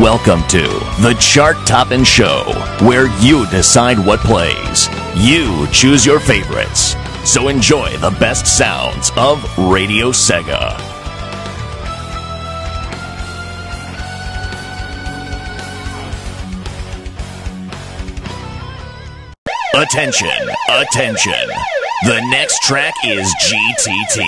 Welcome to the Chart Toppin' Show, where you decide what plays. You choose your favorites. So enjoy the best sounds of Radio Sega. Attention, attention. The next track is GTT.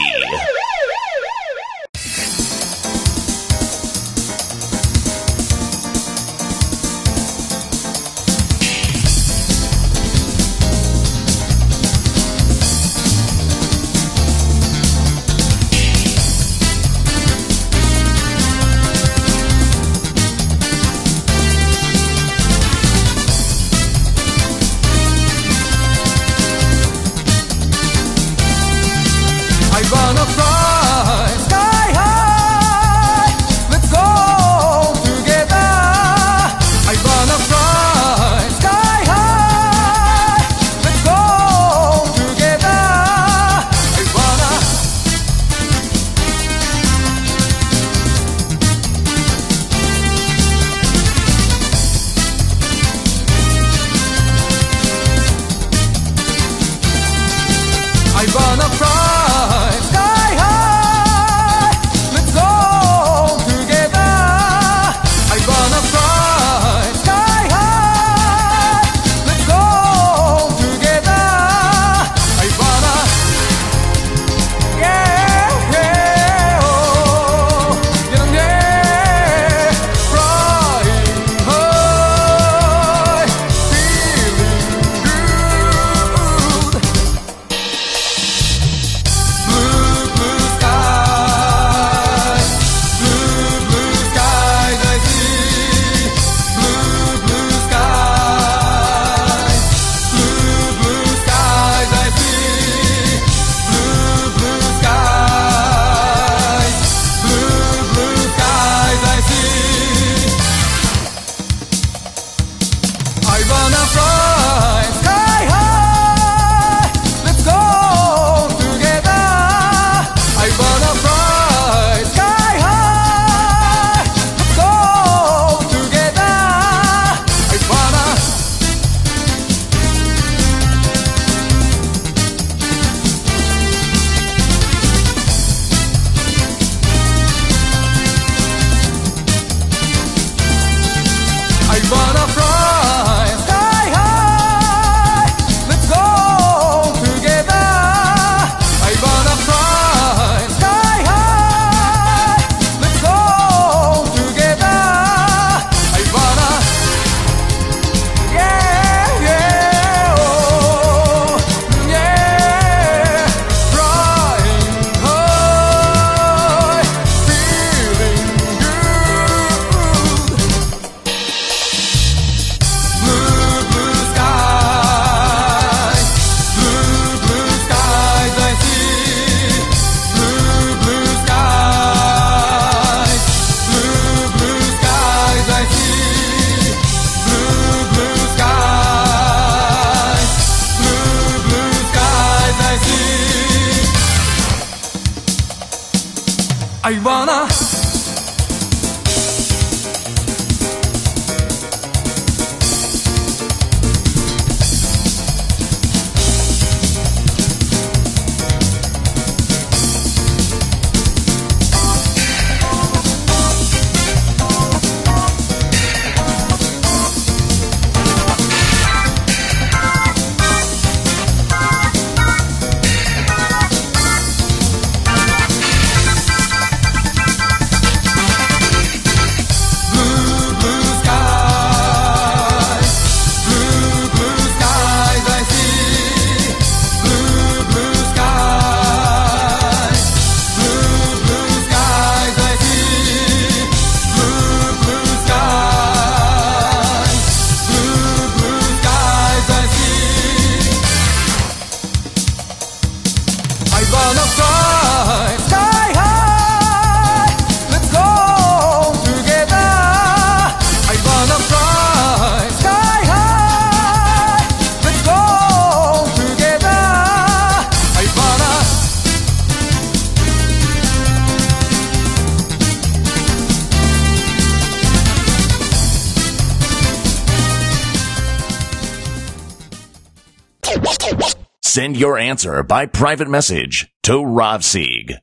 Send your answer by private message to Rob Sieg.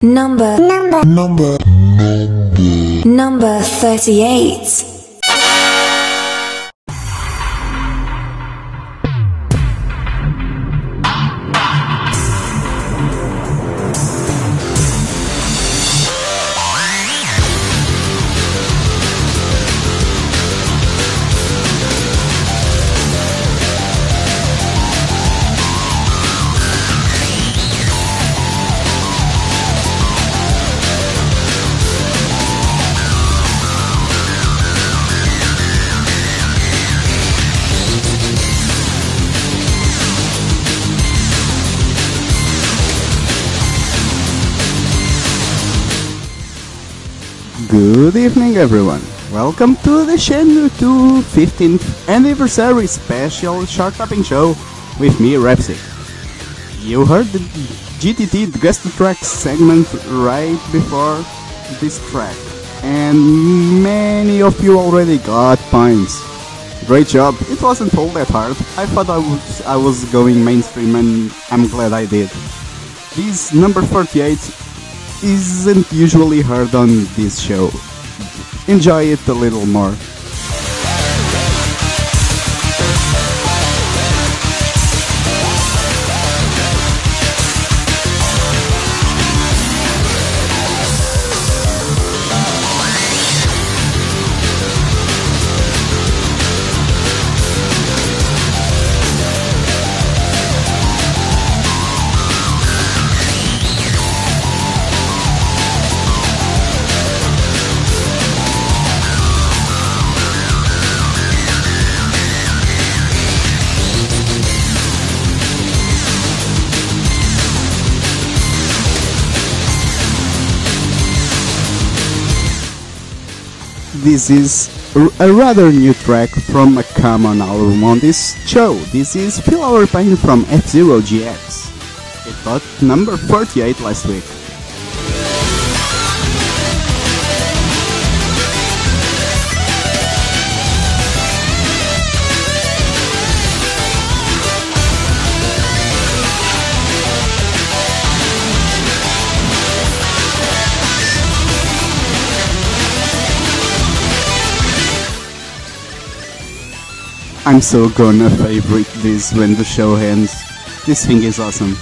Number 38. Good evening everyone, welcome to the Shenmue II 15th Anniversary Special Shark Tapping Show with me, Rapsy. You heard the GTT Guest Track segment right before this track, and many of you already got points. Great job, it wasn't all that hard. I thought I was going mainstream and I'm glad I did. This number 48 isn't usually heard on this show. Enjoy it a little more. This is a rather new track from a common album on this show. This is Feel Our Pain from F-Zero GX. It got number 48 last week. I'm so gonna favorite this when the show ends. This thing is awesome.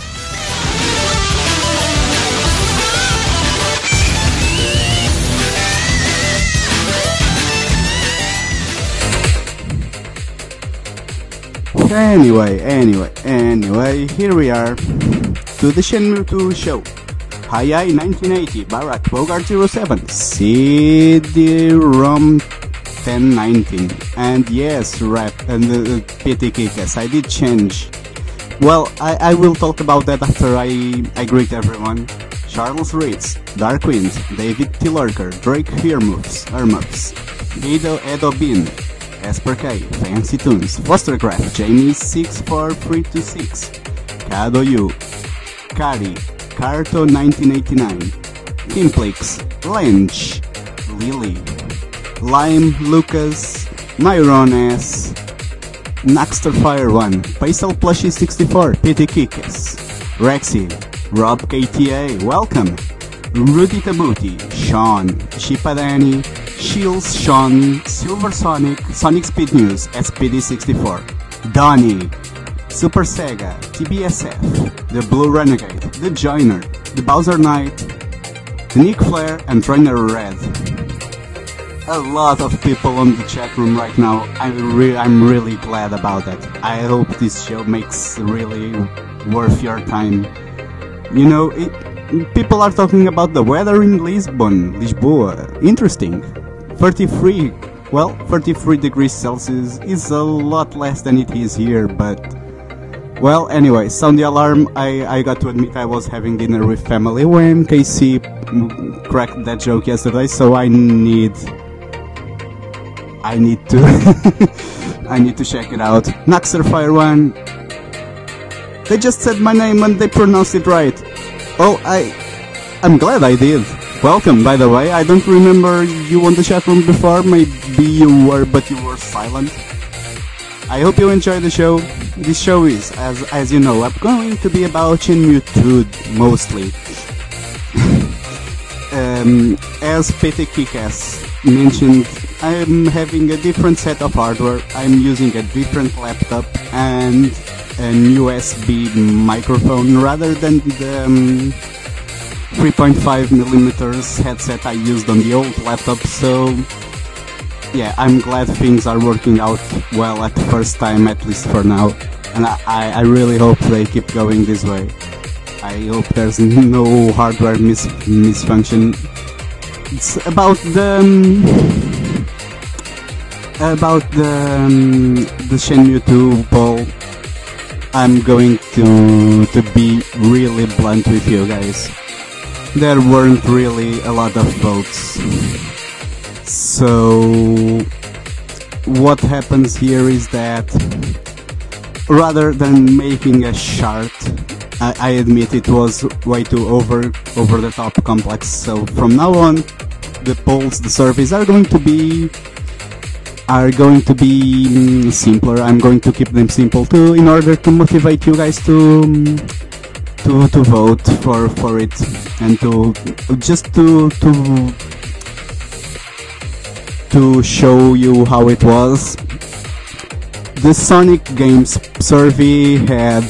Anyway, here we are to the Shenmue II show. Hi 1980, Barack Bogart 07, CD-ROM 1019. And yes, rap and pity kickers. I did change. Well, I will talk about that after I greet everyone. Charles Reeds, Dark Wind, David Tilurker, Drake Hermuffs, Guido Edo Bean, Esper K, Fancy Tunes, Fostercraft, Jamie 64326, Kado Yu, Kari, Carto 1989, Kimplix, Lynch, Lily, Lime, Lucas, Myron S, Naxter Fire 1, Paisel Plushie 64, PT Kikas, Rexy, Rob KTA, welcome, Rudy Tabuti, Sean, Shipadani, Shields Sean, Silver Sonic, Sonic Speed News, SPD64, Donnie, Super Sega, TBSF, The Blue Renegade, The Joiner, The Bowser Knight, The Nick Flair, and Trainer Red. A lot of people on the chat room right now. I'm really glad about that. I hope this show makes really worth your time. You know, people are talking about the weather in Lisboa. Interesting. 33. Well, 33 degrees Celsius is a lot less than it is here, but... Well, anyway, sound the alarm. I got to admit I was having dinner with family when KC cracked that joke yesterday, so I need to I need to check it out. Naxterfire1. They just said my name and they pronounced it right. Oh, I'm glad I did. Welcome, by the way. I don't remember you on the chat room before. Maybe you were, but you were silent. I hope you enjoy the show. This show is, as you know, going to be about Shenmue II mostly. As Peter Kikas mentioned, I'm having a different set of hardware. I'm using a different laptop and an USB microphone rather than the 3.5mm headset I used on the old laptop, so yeah, I'm glad things are working out well at the first time, at least for now, and I really hope they keep going this way. I hope there's no hardware misfunction. It's about the Shenmue II poll. I'm going to be really blunt with you guys. There weren't really a lot of votes. So what happens here is that rather than making a chart, I admit it was way too over the top complex, so from now on the polls, the surveys are going to be simpler. I'm going to keep them simple too in order to motivate you guys to vote for it and to show you how it was. The Sonic Games survey had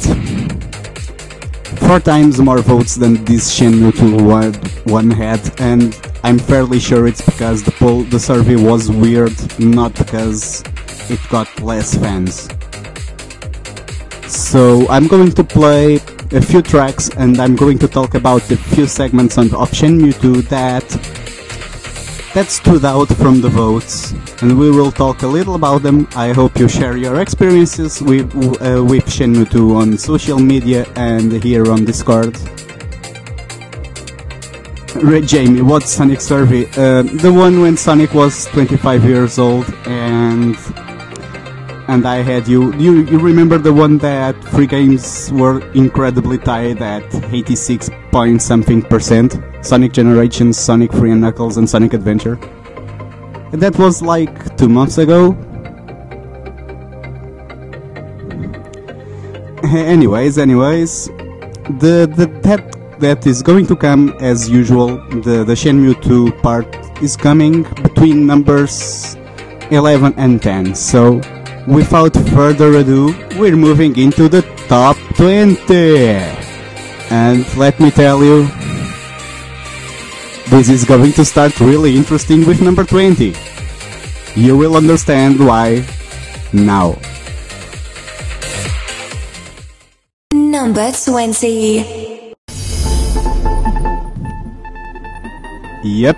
4 times more votes than this Shenmue II one had, and I'm fairly sure it's because the survey was weird, not because it got less fans. So I'm going to play a few tracks and I'm going to talk about a few segments of Shenmue II that stood out from the votes, and we will talk a little about them. I hope you share your experiences with Shenmue II on social media and here on Discord. Red Jamie, what's Sonic survey? The one when Sonic was 25 years old and I had you remember the one that free games were incredibly tied at 86 point something %? Sonic Generations, Sonic 3 and Knuckles, and Sonic Adventure. And that was like 2 months ago. Anyways, that is going to come as usual. The Shenmue II part is coming between numbers 11 and 10. So, without further ado, we're moving into the top 20. And let me tell you, this is going to start really interesting with number 20. You will understand why now. Number 20. Yep.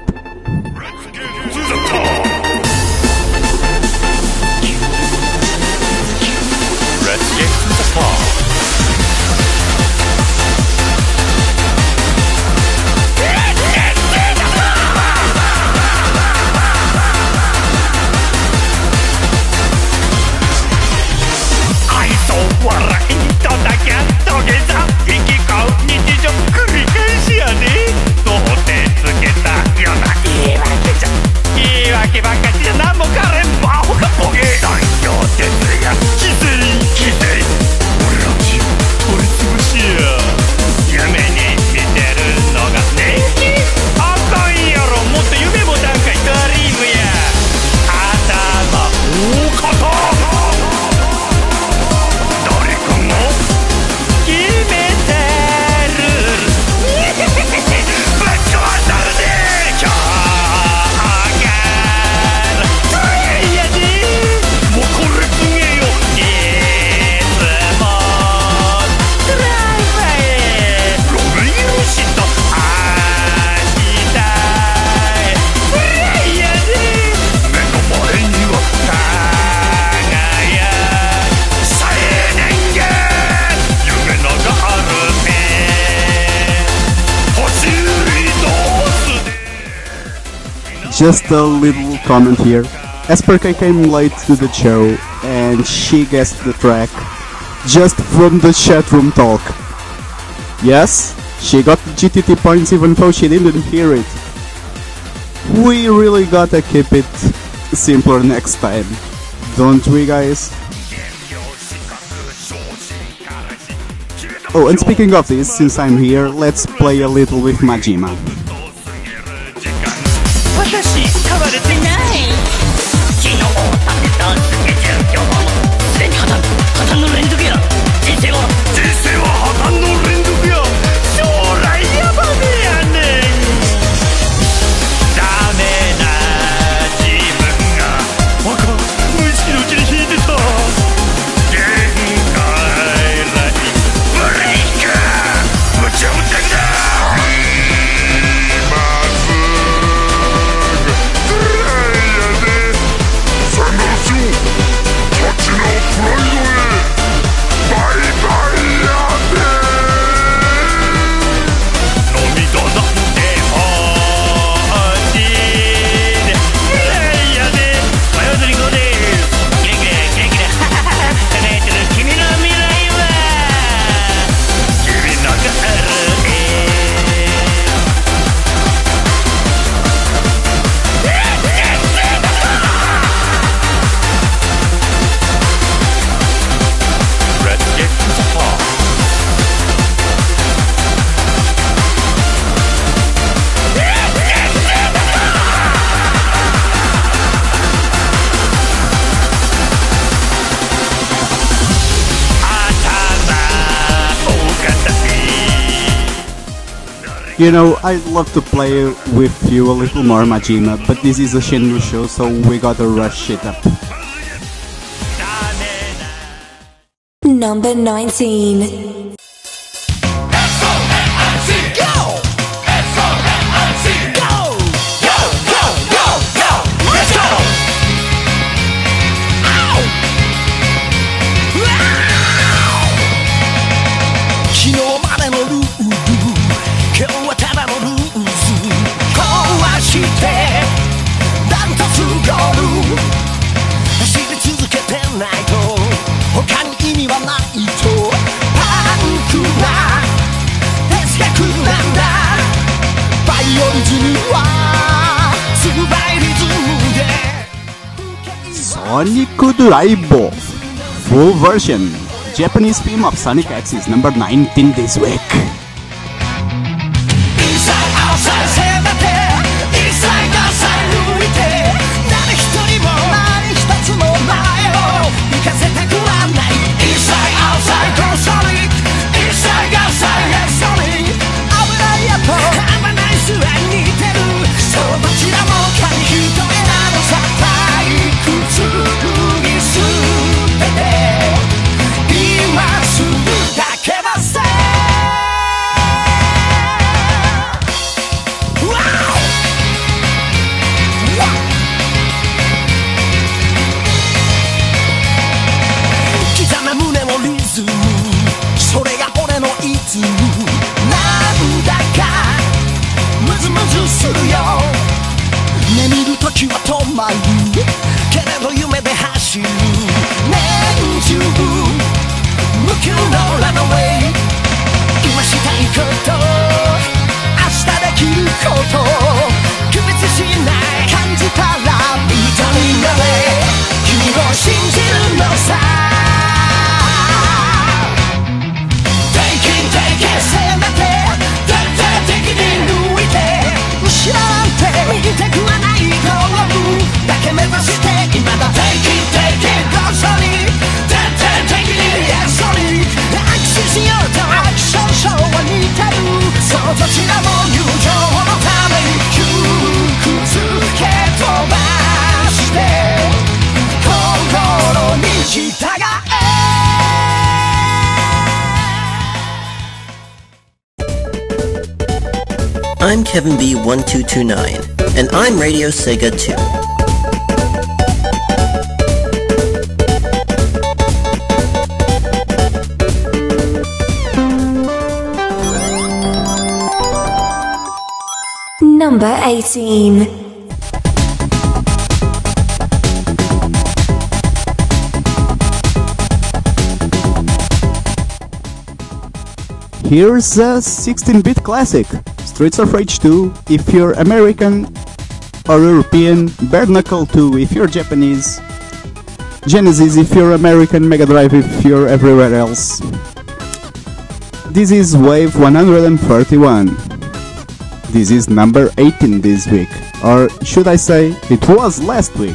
Just a little comment here. Asperka came late to the show and she guessed the track just from the chatroom talk. Yes, she got the GTT points even though she didn't hear it. We really gotta keep it simpler next time, don't we guys? Oh, and speaking of this, since I'm here, let's play a little with Majima. You know, I'd love to play with you a little more, Majima, but this is a Shenmue show, so we gotta rush it up. Number 19. Sonic Drive full version. Japanese theme of Sonic X is number 19 this week. I'm Kevin B1229, and I'm Radio Sega 2. Number 18. Here's a 16-bit classic, Streets of Rage 2 if you're American or European, Bare Knuckle 2 if you're Japanese, Genesis if you're American, Mega Drive if you're everywhere else. This is Wave 131. This is number 18 this week, or should I say, it was last week.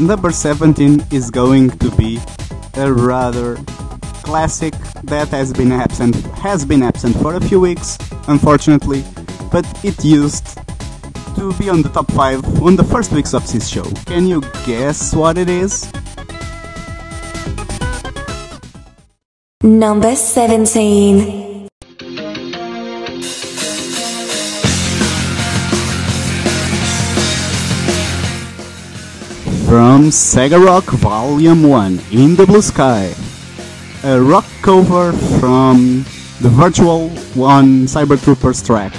Number 17 is going to be a rather classic that has been absent for a few weeks, unfortunately, but it used to be on the top 5 on the first weeks of this show. Can you guess what it is? Number 17. From Sega Rock Volume 1, In the Blue Sky, a rock cover from the Virtual One Cyber Troopers track.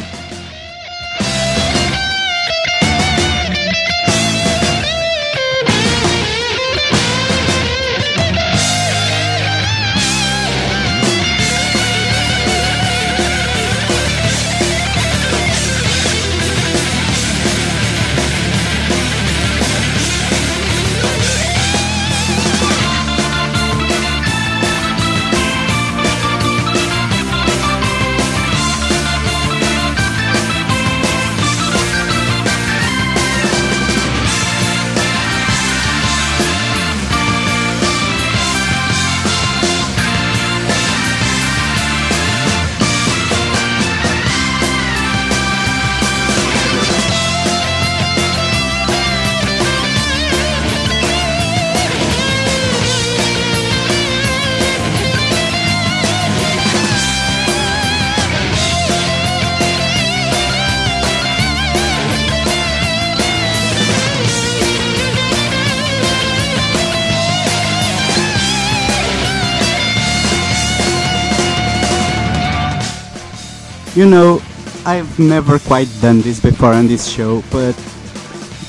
You know, I've never quite done this before on this show, but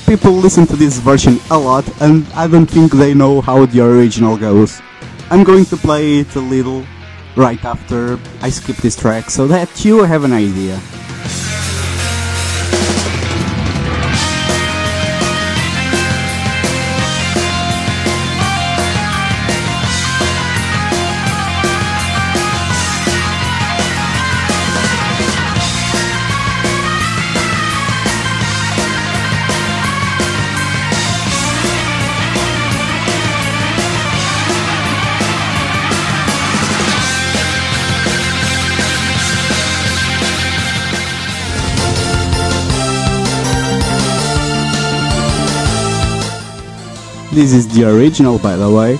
people listen to this version a lot and I don't think they know how the original goes. I'm going to play it a little right after I skip this track so that you have an idea. This is the original, by the way.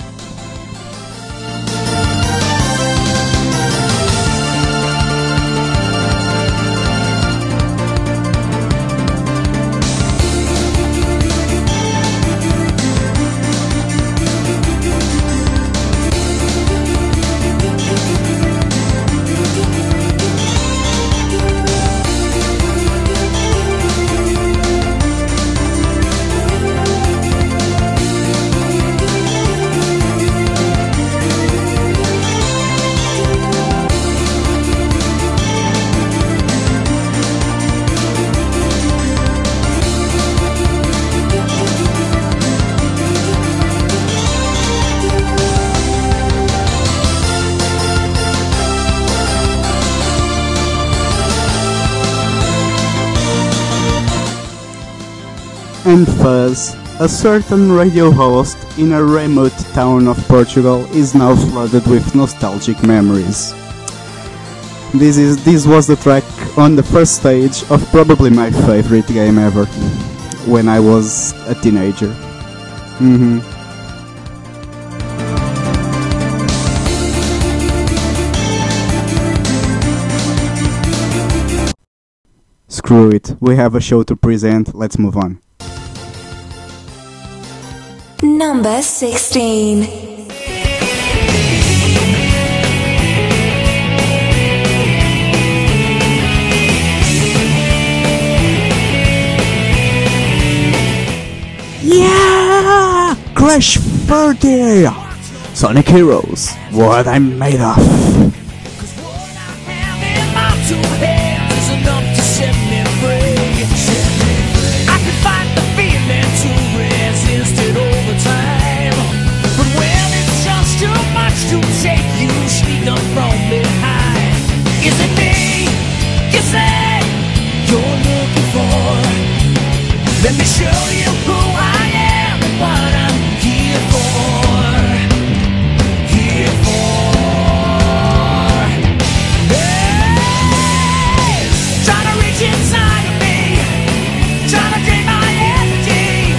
And Fuzz, a certain radio host in a remote town of Portugal, is now flooded with nostalgic memories. This was the track on the first stage of probably my favorite game ever when I was a teenager. Mm-hmm. Screw it, we have a show to present, let's move on. Number 16. Yeah! Crash 40! Sonic Heroes, what I'm made of. Let me show you who I am and what I'm here for. Hey, trying to reach inside of me, trying to gain my energy.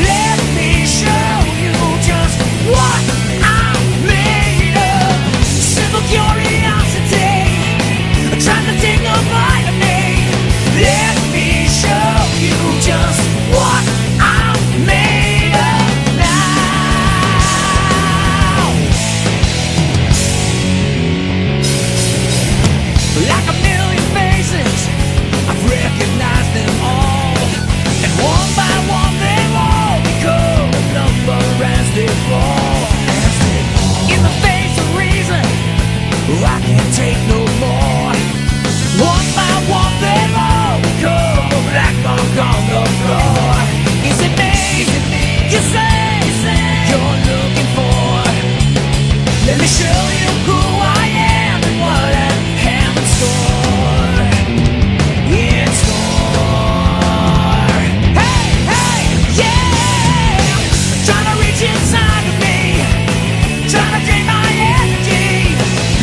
Let me show you just what I'm made of. Simple curiosity, trying to take a bite of me. Let me show you just what I'm made of now. Like a million faces, I've recognized them all, and one by one they've all become a number as they fall. In the face of reason, I can't take no more. One by one they've all become a black mark on the floor. Let me show you who I am and what I have in store. Hey, yeah! Trying to reach inside of me, trying to gain my energy.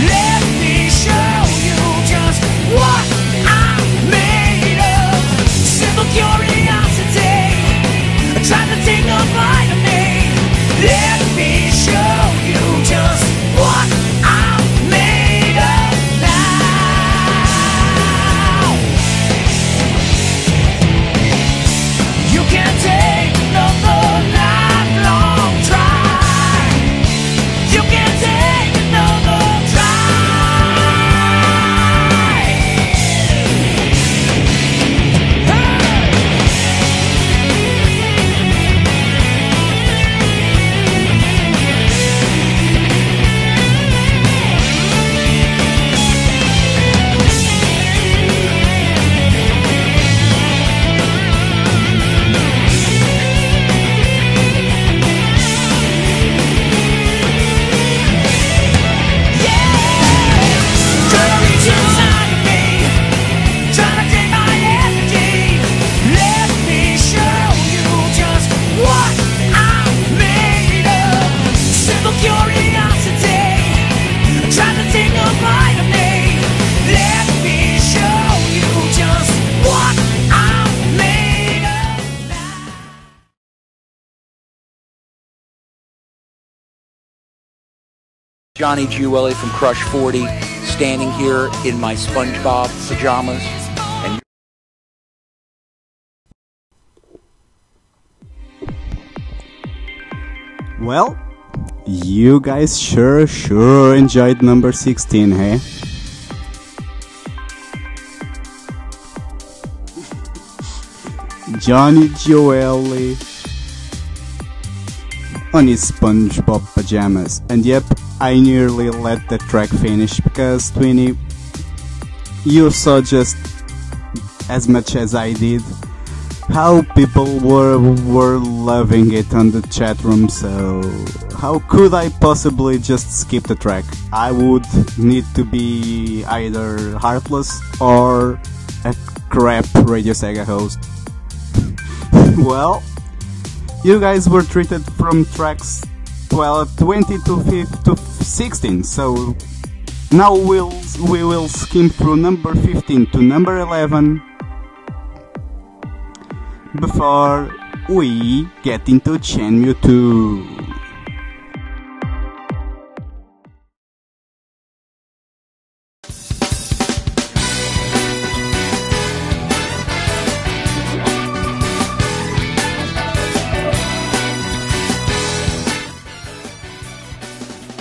Let me show you just what I'm made of. Simple curiosity, trying to take a bite of me. Let me show you just what I'm made of now. You can't take another lifelong try. You can't take another try. Johnny Gioeli from Crush 40, standing here in my SpongeBob pajamas. And well, you guys sure enjoyed number 16, hey? Johnny Gioeli on his SpongeBob pajamas, and yep, I nearly let the track finish because, Twinny, you saw just as much as I did how people were loving it on the chat room, so how could I possibly just skip the track? I would need to be either heartless or a crap Radio Sega host. Well, you guys were treated from tracks 20 to 16, so Now we will skim through number 15 to number 11 before we get into Shenmue II.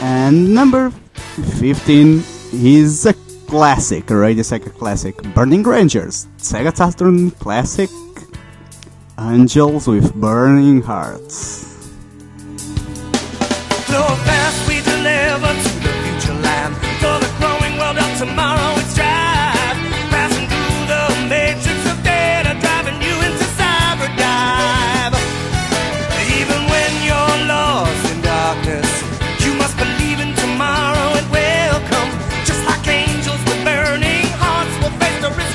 And number 15 is a classic, a Radio Sega classic, Burning Rangers, Sega Saturn classic, Angels with Burning Hearts. So fast we deliver to the future land, for the growing world of tomorrow we strive, passing through the matrix of data, driving you into cyberdive. Even when you're lost in darkness, you must believe in tomorrow and welcome. Just like angels with burning hearts,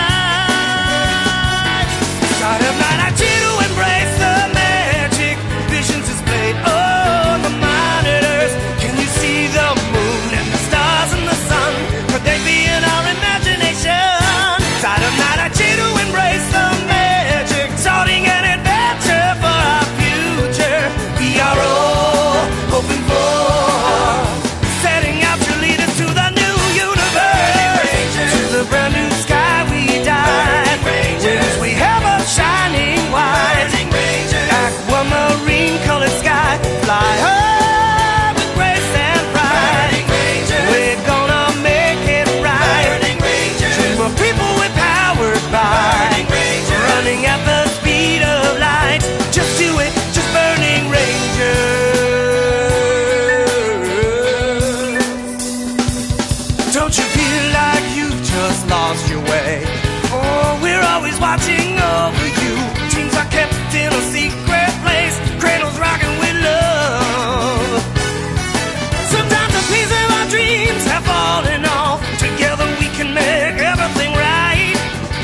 we'll face the risk of our lives. Start of night, I cheer to embrace the magic. Visions displayed on the monitors. Can you see the moon and the stars and the sun? Could they be in our imagination? Start of night, I cheer to embrace the magic. Starting an adventure for our future. We are all hoping for. Setting out your leaders to the new universe. To the brand new sky we dive. Wings we have a shining wide. Aquamarine colored sky. Fly high with grace and pride. We're gonna make it right. Dream of people we're powered by. Running at the speed of light. Just do it, just Burning Rangers. Don't you feel like you've just lost your way? Oh, we're always watching over you. Teams are kept in a secret place. Cradles rocking with love. Sometimes the pieces of our dreams have fallen off. Together we can make everything right.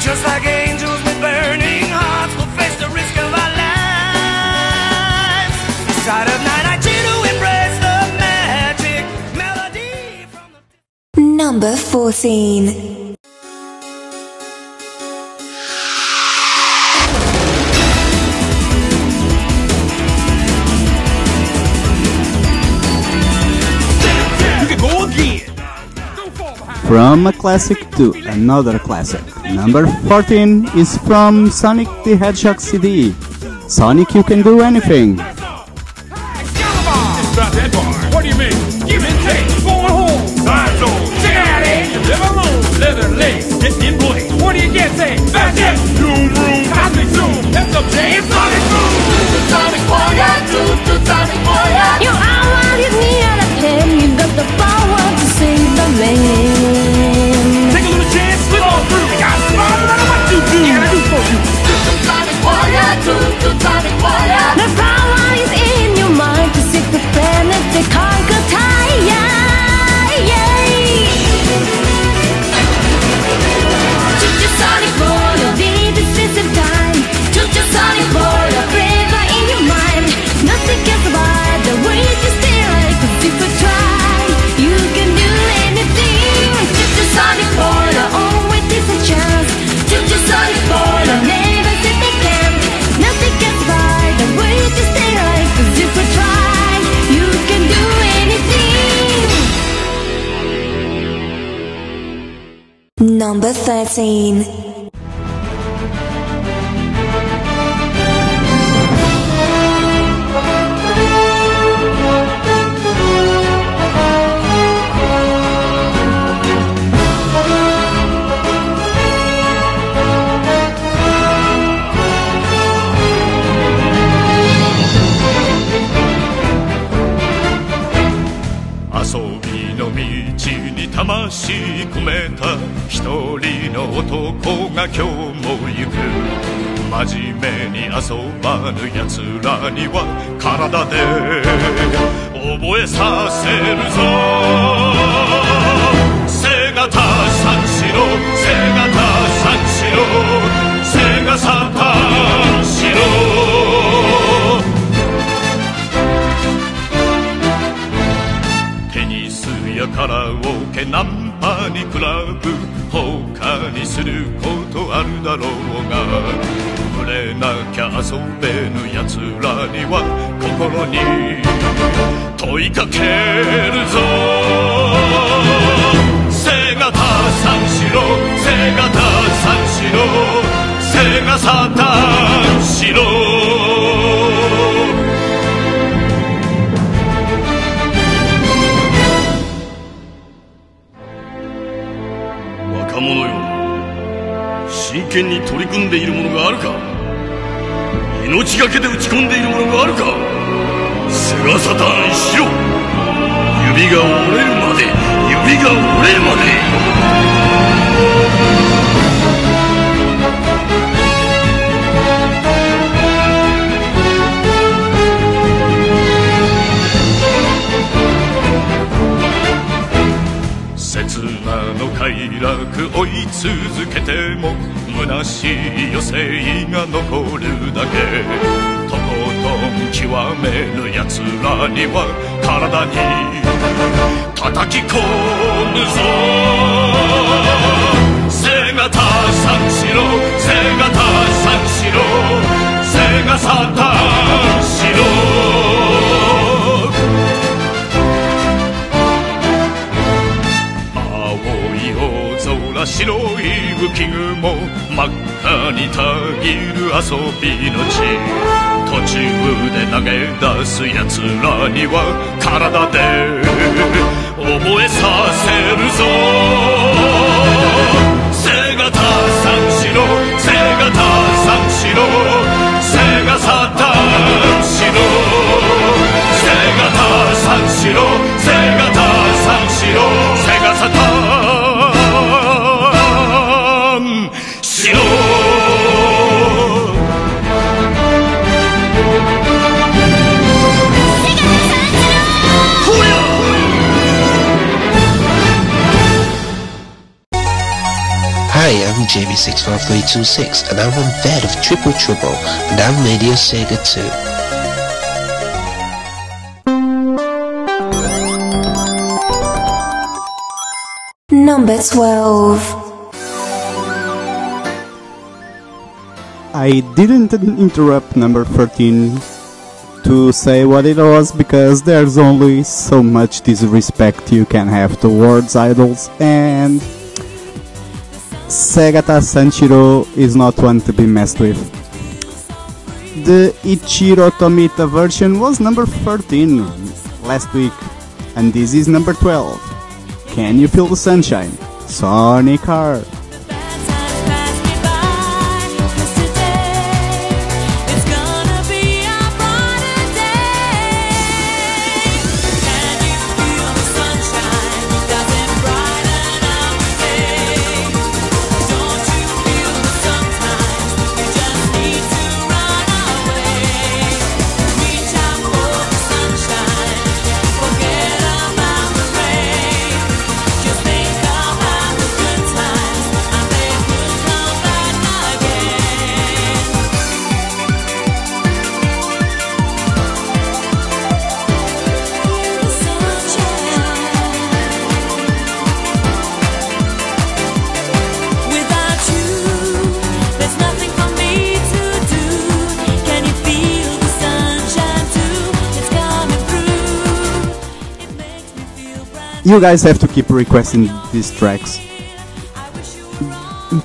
Just like angels with burning hearts, we'll face the risk of our lives. Side of night, I cheer to embrace the magic melody from the. Number 14. You can go again. Don't fall behind. From a classic to another classic. Number 14 is from Sonic the Hedgehog CD, Sonic You Can Do Anything. Excalibur! It's about that bar. What do you mean? Give and take. Going home. Time zone. Check out it. You live alone. Leather lace. It's in place. What do you get? Say. Magic. Doom room. Cosmic zoom. That's up James. Sonic boom. This is Sonic Voyage. This is Sonic Voyage. You are what you need out of him. You got the power to save the man. Take a little chance. Slip on through. I got smarter than what you do. Can I do for you? This is Sonic Voyage. This is Sonic Voyage. The power is in your mind to seek the planet they conquer time. Choose your Sonic for your deep expensive time. Choose your Sonic for your bravery in your mind. Nothing can survive the way you stare at it. If you try, you can do anything. Choose your Sonic for your own with different chance. Choose your Sonic for your never sitting camp. Nothing can survive the way you stare at it. If you try, you can do anything. Number 13.魂込めた一人の男が今日も行く真面目に遊ばぬやつらには体で覚えさせるぞSegata Sanshiro Segata Sanshiro Sega Sanshiroテニスやカラオけナンパにクラブ他にすることあるだろうが売れなきゃ遊べぬやつらには心に問いかけるぞセガタ三四郎セガタ三四郎セガサタンシロ若者よ真剣に取り組んでいるものがあるか命がけで打ち込んでいるものがあるかセガサターンしろ指が折れるまで指が折れるまで刹那の快楽追い続けても虚しい余生が残るだけとことん極めるやつらには体に叩き込むぞセガタ三四郎セガタ三四郎セガサタ四郎白い浮き雲真っ赤にたぎる遊びの地途中で投げ出すやつらには体で覚えさせるぞセガタ三四郎セガタ三四郎セガサタ四郎セガタ三四郎セガタ三四郎セガサタHi, I'm JB653326 and I'm on that of Triple Trouble and I'm Radio Sega 2.Number 12. I didn't interrupt number 13 to say what it was because there's only so much disrespect you can have towards idols and Segata Sanshiro is not one to be messed with. The Ichiro Tomita version was number 13 last week and this is number 12.Can you feel the sunshine? Sonic R.You guys have to keep requesting these tracks.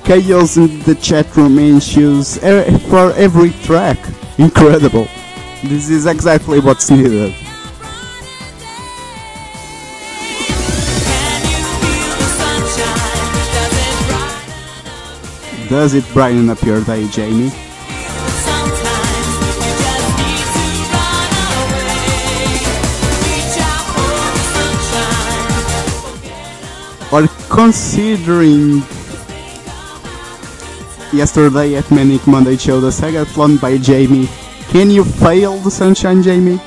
Chaos in the chat room ensues for every track. Incredible. This is exactly what's needed.Does it brighten up your day, Jamie?Or considering yesterday at Manic Monday show the Segathlon by Jamie, can you fail the sunshine, Jamie?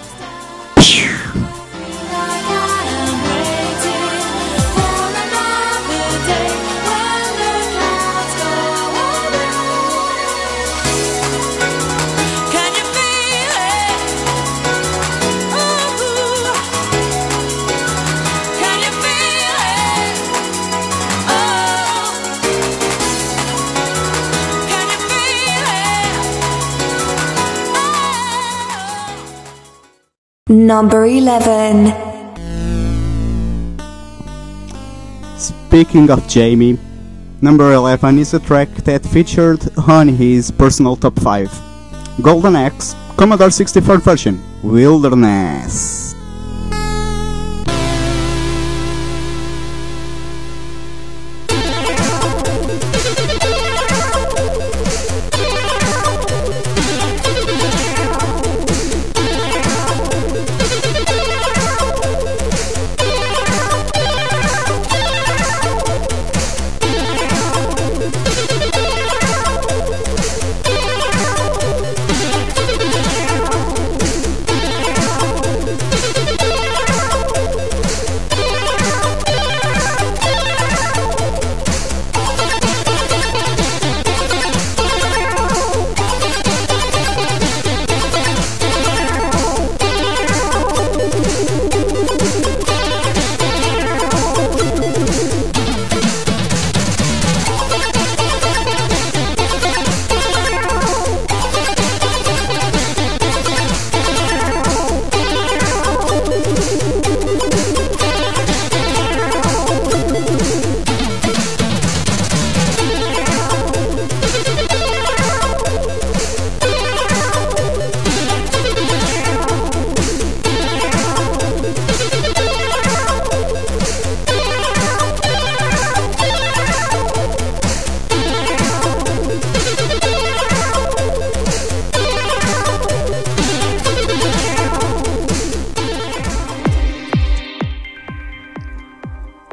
Number 11. Speaking of Jamie, number 11 is a track that featured on his personal top 5. Golden X Commodore 64 version, Wilderness.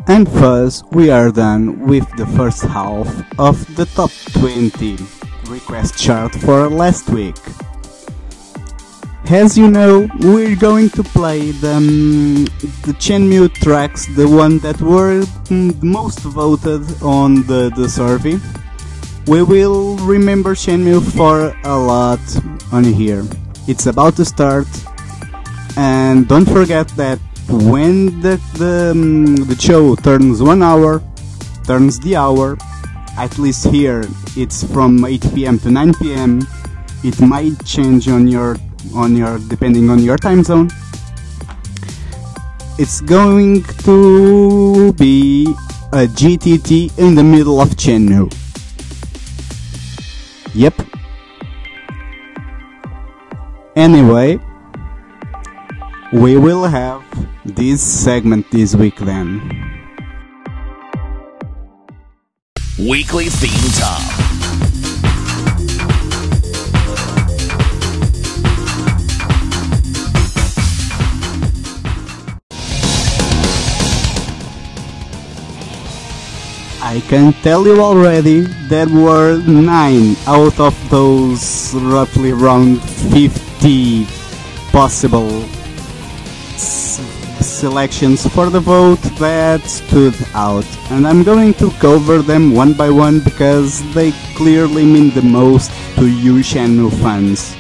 And thus, we are done with the first half of the Top 20 request chart for last week. As you know, we're going to play the Shenmue tracks, the one that were most voted on the survey. We will remember Shenmue for a lot on here. It's about to start, and don't forget that when the show turns the hour, at least here it's from 8 p.m. to 9 p.m. It might change on your depending on your time zone. It's going to be a GTT in the middle of Shenmue. Yep. Anyway, we will have this segment this week then. Weekly Theme Top. I can tell you already there were 9 out of those roughly around 50 possible selections for the vote that stood out, and I'm going to cover them one by one because they clearly mean the most to you Shenmue fans.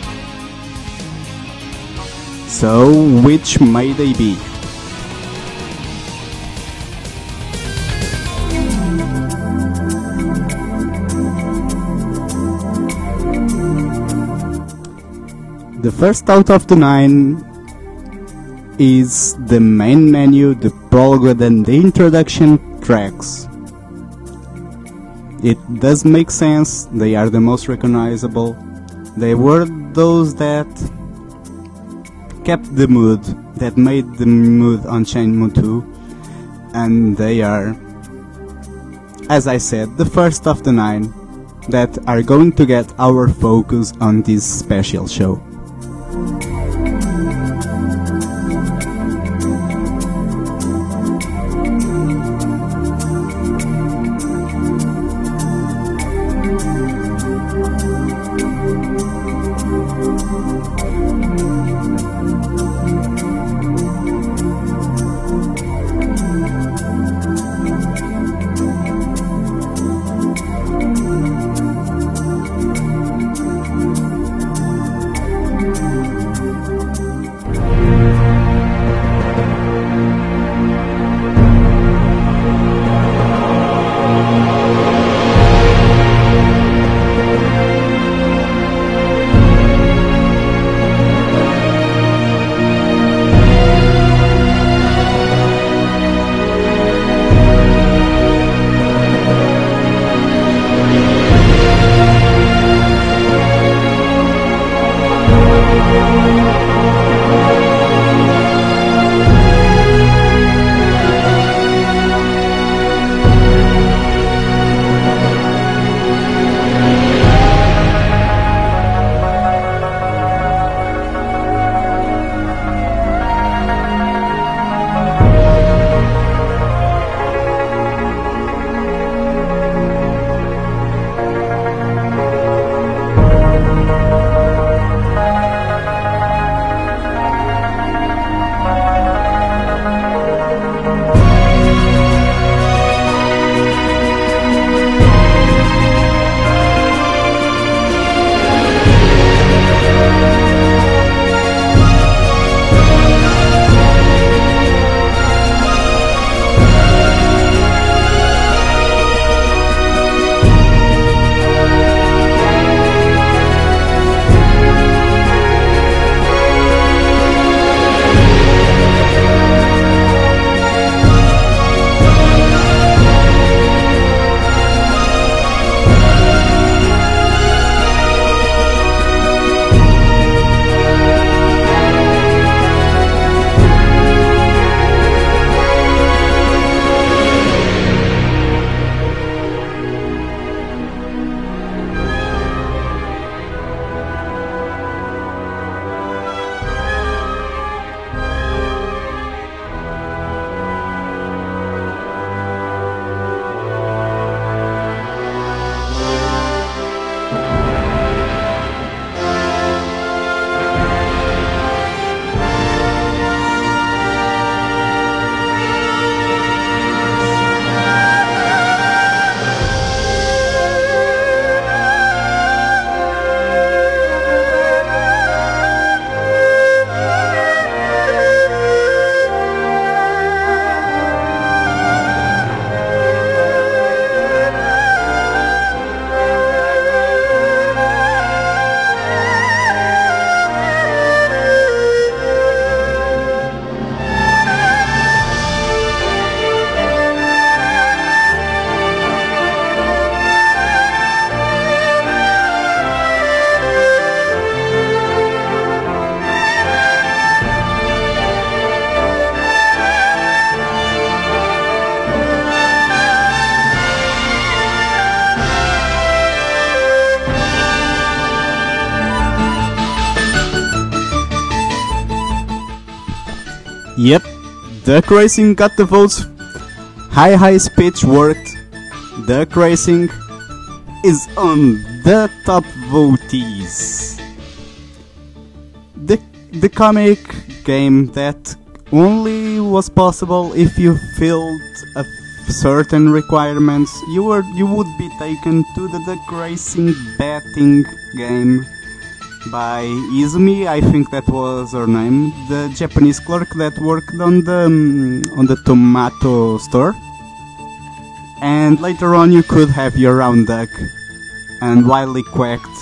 So, which may they be? The first out of the 9 is the main menu, the prologue and the introduction tracks. It does make sense, they are the most recognizable. They were those that kept the mood, that made the mood on Shenmue 2, and they are, as I said, the first of the 9 that are going to get our focus on this special show. Yep, duck racing got the votes. High speech worked. Duck racing is on the top votees. The comic game that only was possible if you filled a certain requirements, you would be taken to the duck racing betting game by Izumi, I think that was her name, the Japanese clerk that worked on the tomato store. And later on you could have your own duck. And while he quacked,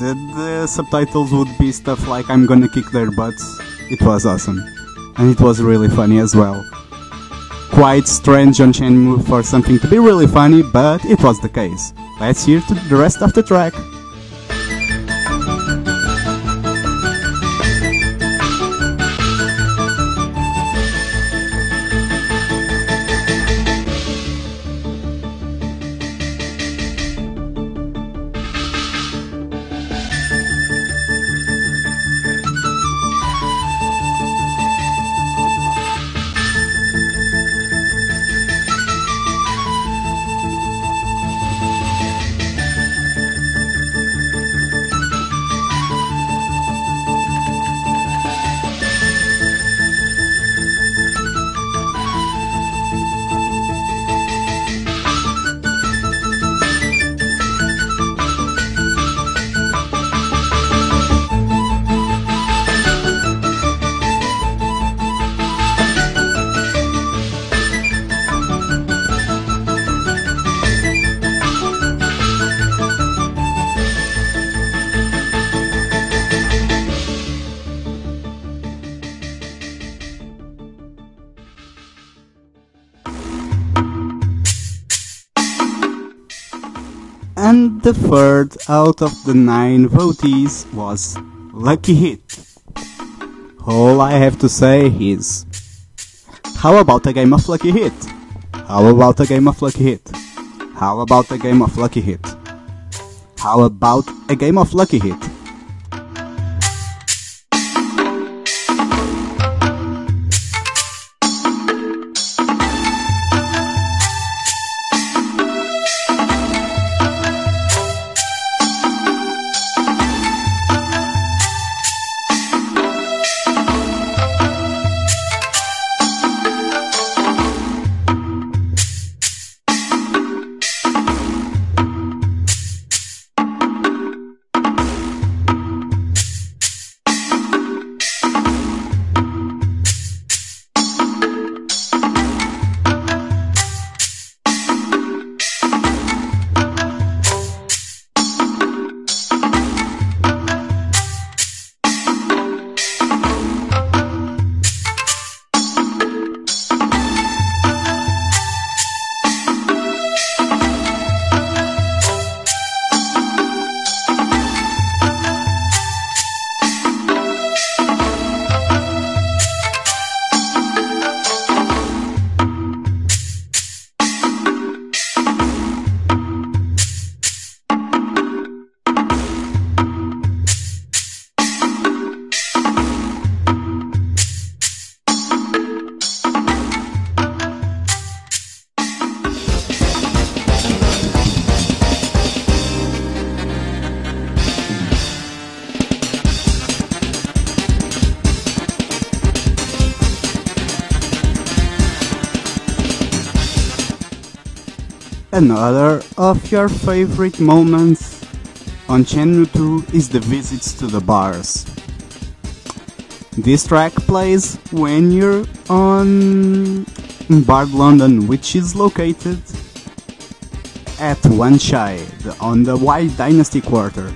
the subtitles would be stuff like "I'm gonna kick their butts." It was awesome. And it was really funny as well. Quite strange on Shenmue for something to be really funny, but it was the case. Let's hear to the rest of the track. The third out of the 9 votees was Lucky Hit. All I have to say is, how about a game of Lucky Hit? How about a game of Lucky Hit? How about a game of Lucky Hit? How about a game of Lucky Hit? Another of your favorite moments on Shenmue II is the visits to the bars. This track plays when you're on Bar London, which is located at Wan Chai, on the Y Dynasty Quarter.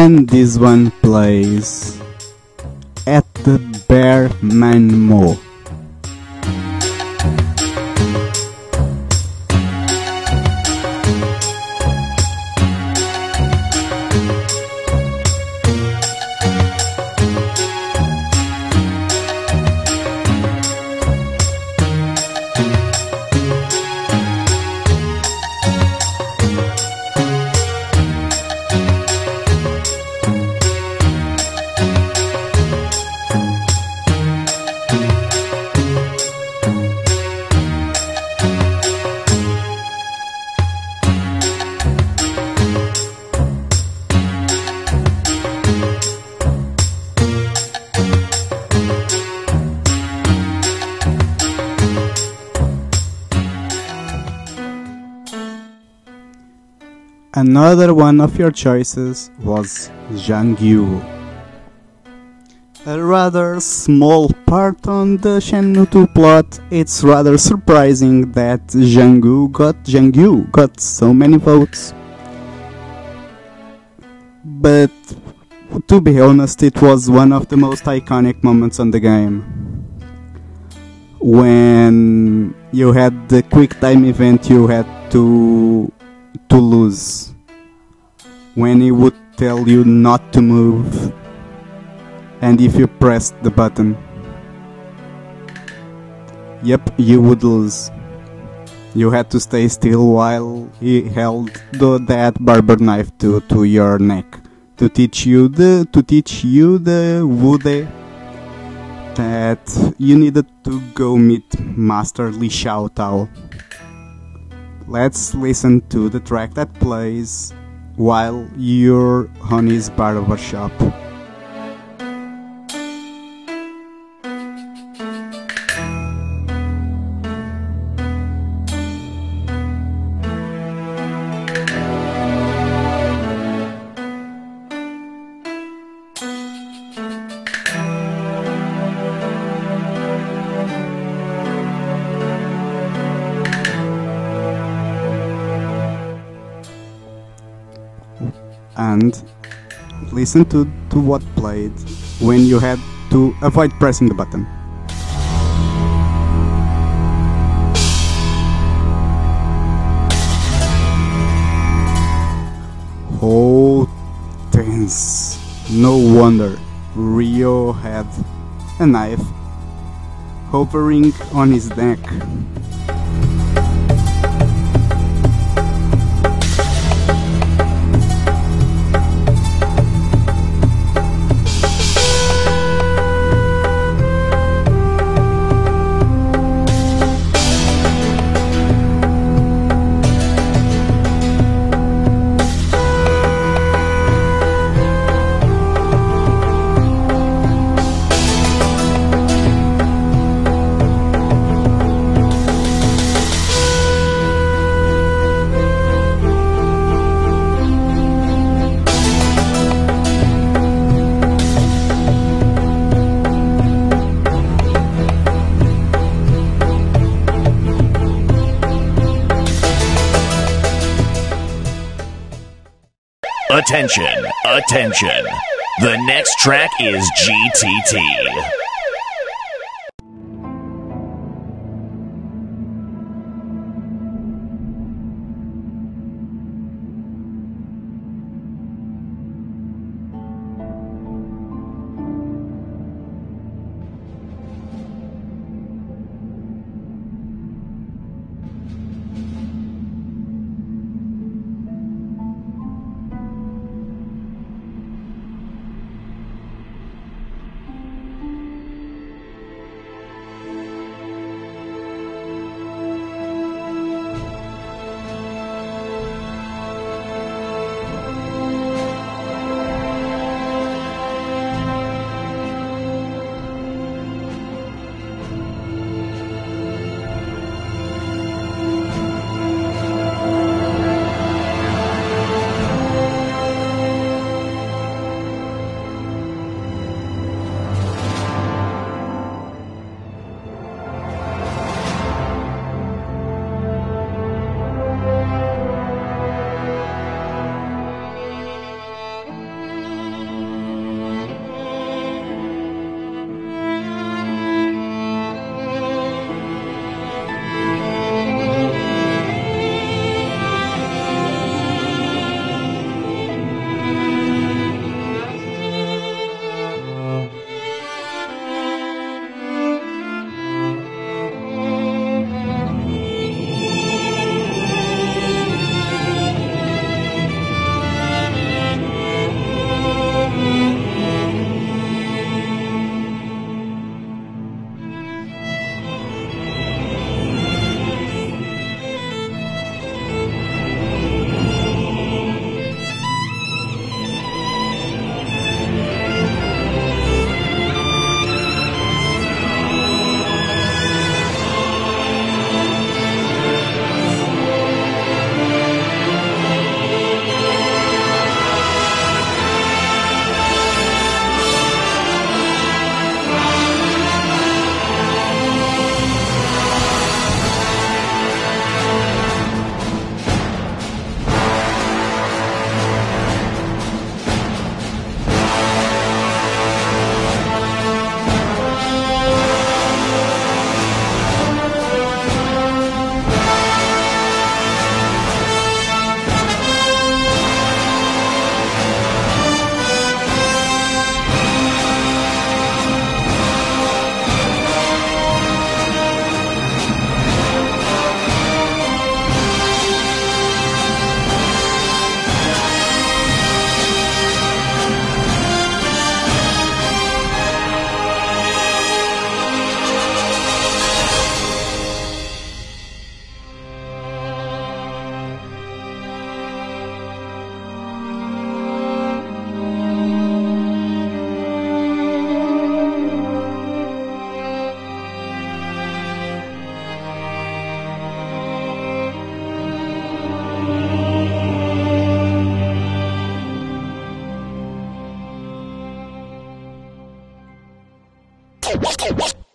and this one plays at the bare minimum. Another one of your choices was Zhang Yu. A rather small part on the Shenmue II plot, it's rather surprising that Zhang Yu got so many votes. But to be honest, it was one of the most iconic moments on the game. When you had the quick time event, you had to lose when he would tell you not to move, and if you pressed the button, you would lose. You had to stay still while he held that barber knife to your neck to teach you the wude that you needed to go meet Master Li Xiaotao. Let's listen to the track that plays while you're on his barber shop. Listen to what played when you had to avoid pressing the button. Oh, tense. No wonder Ryo had a knife hovering on his neck. Attention. The next track is GTT.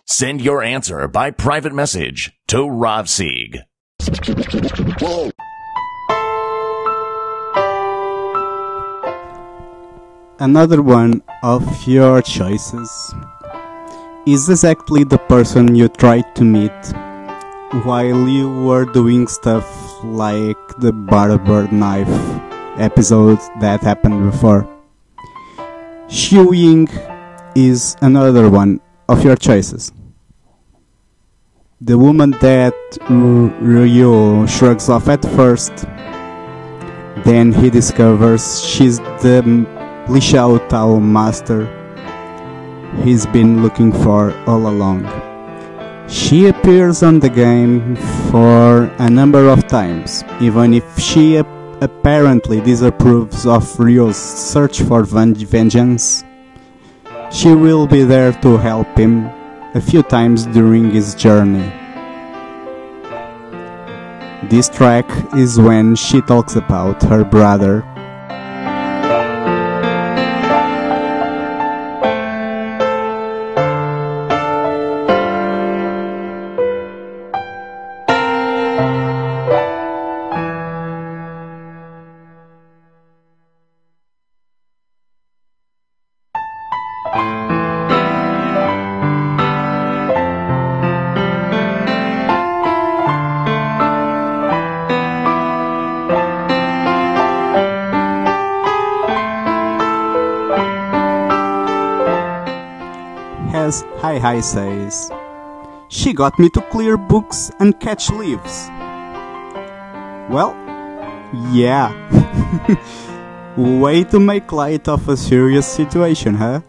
Send your answer by private message to Rob Sieg. Another one of your choices is exactly the person you tried to meet while you were doing stuff like the barber knife episode that happened before. Shu Ying is another one of your choices. The woman that Ryu shrugs off at first, then he discovers she's the Li Shao Tao master he's been looking for all along. She appears on the game for a number of times, even if she apparently disapproves of Ryu's search for vengeance. She will be there to help him a few times during his journey. This track is when she talks about her brother. Hi says, she got me to clear books and catch leaves. Well, yeah. Way to make light of a serious situation, huh?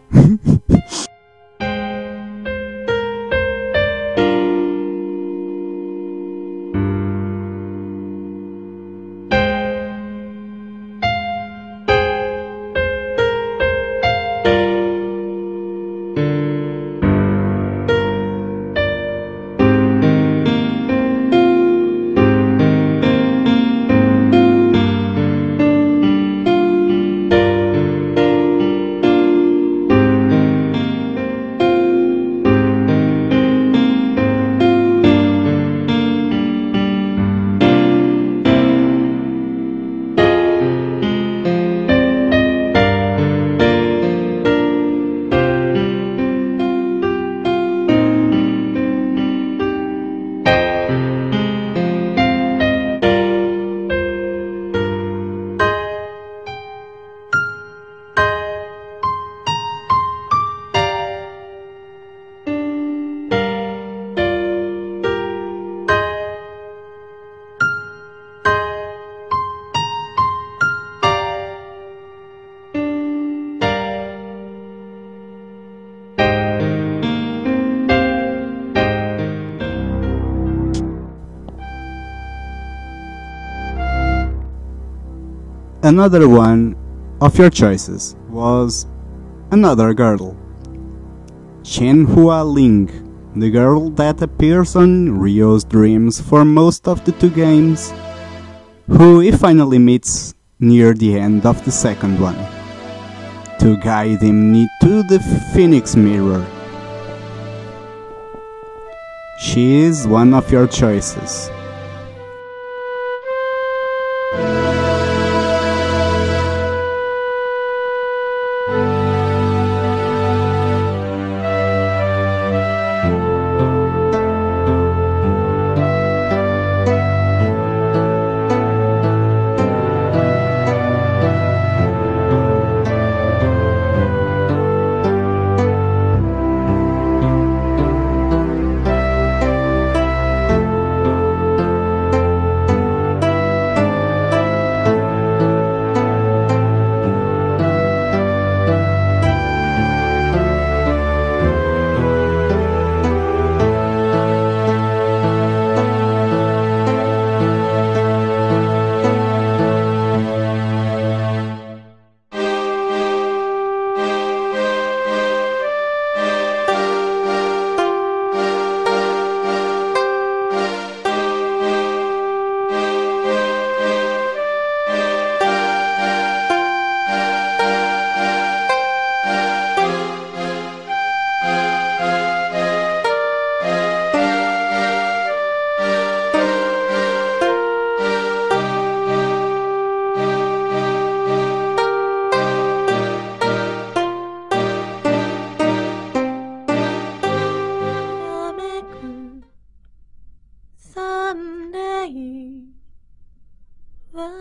Another one of your choices was another girl, Shenhua Ling, the girl that appears on Ryo's dreams for most of the two games, who he finally meets near the end of the second one, to guide him to the Phoenix Mirror. She is one of your choices.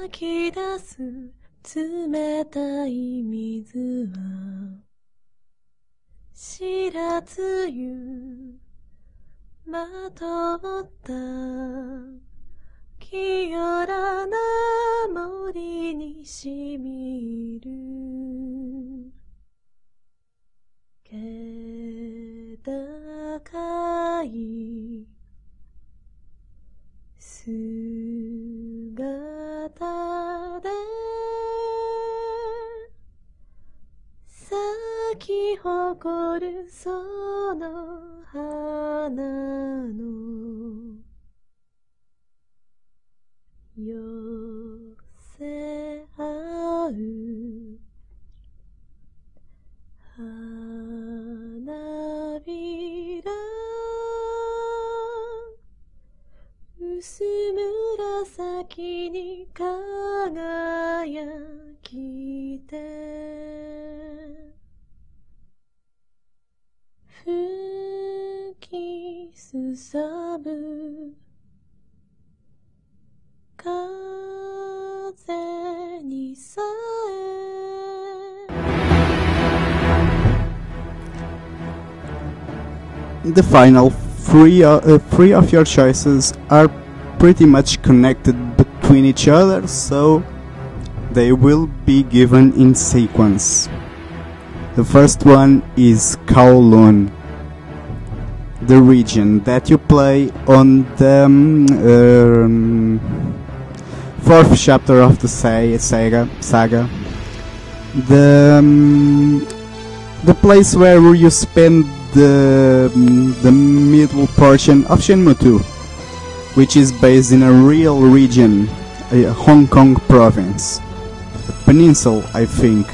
き出す冷たい水は知らず湯まとった清らな森にしみる気高い姿で咲き誇るその花の寄せ合う花びら薄紫に輝きて吹きすさぶ風にさえ The final three of your choices are pretty much connected between each other, so they will be given in sequence. The first one is Kowloon, the region that you play on the fourth chapter of the Sega saga. The place where you spend the middle portion of Shenmue II, which is based in a real region, Hong Kong province, a peninsula, I think.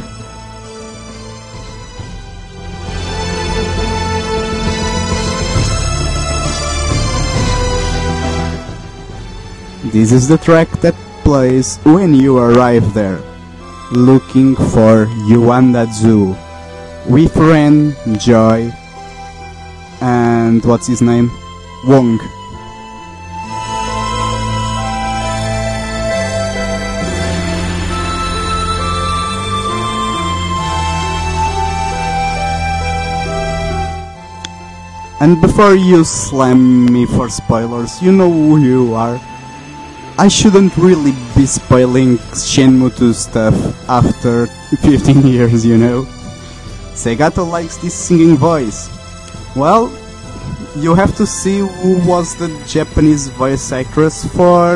This is the track that plays when you arrive there, looking for Yuanda Zhu, with Ren, Joy, and what's his name? Wong. And before you slam me for spoilers, you know who you are. I shouldn't really be spoiling Shenmue 2 stuff after 15 years, you know. Segata likes this singing voice. Well, you have to see who was the Japanese voice actress for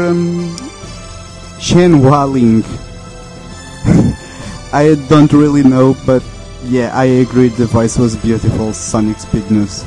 Shenhua Ling. I don't really know, but yeah, I agree the voice was beautiful. Sonic Speed News.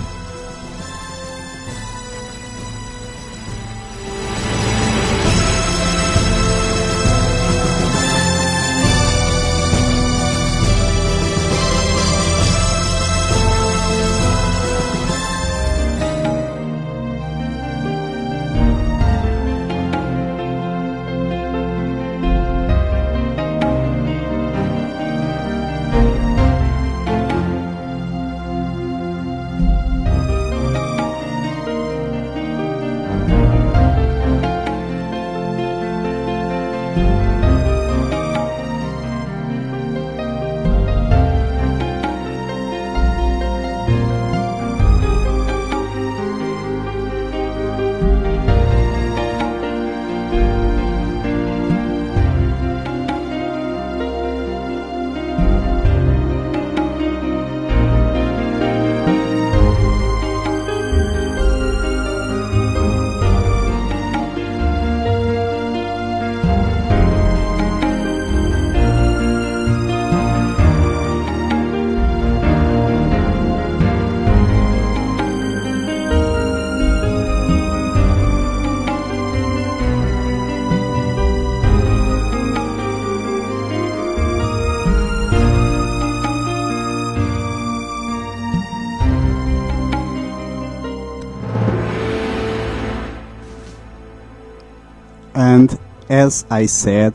As I said,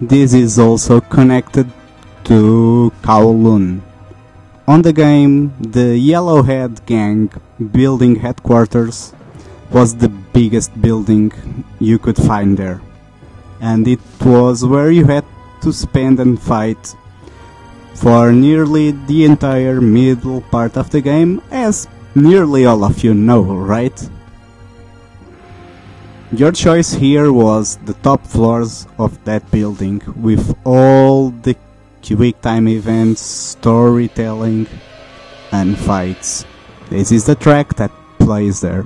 this is also connected to Kowloon. On the game, the Yellowhead Gang building headquarters was the biggest building you could find there. and it was where you had to spend and fight for nearly the entire middle part of the game, as nearly all of you know, right? Your choice here was the top floors of that building, with all the quick time events, storytelling and fights. This is the track that plays there.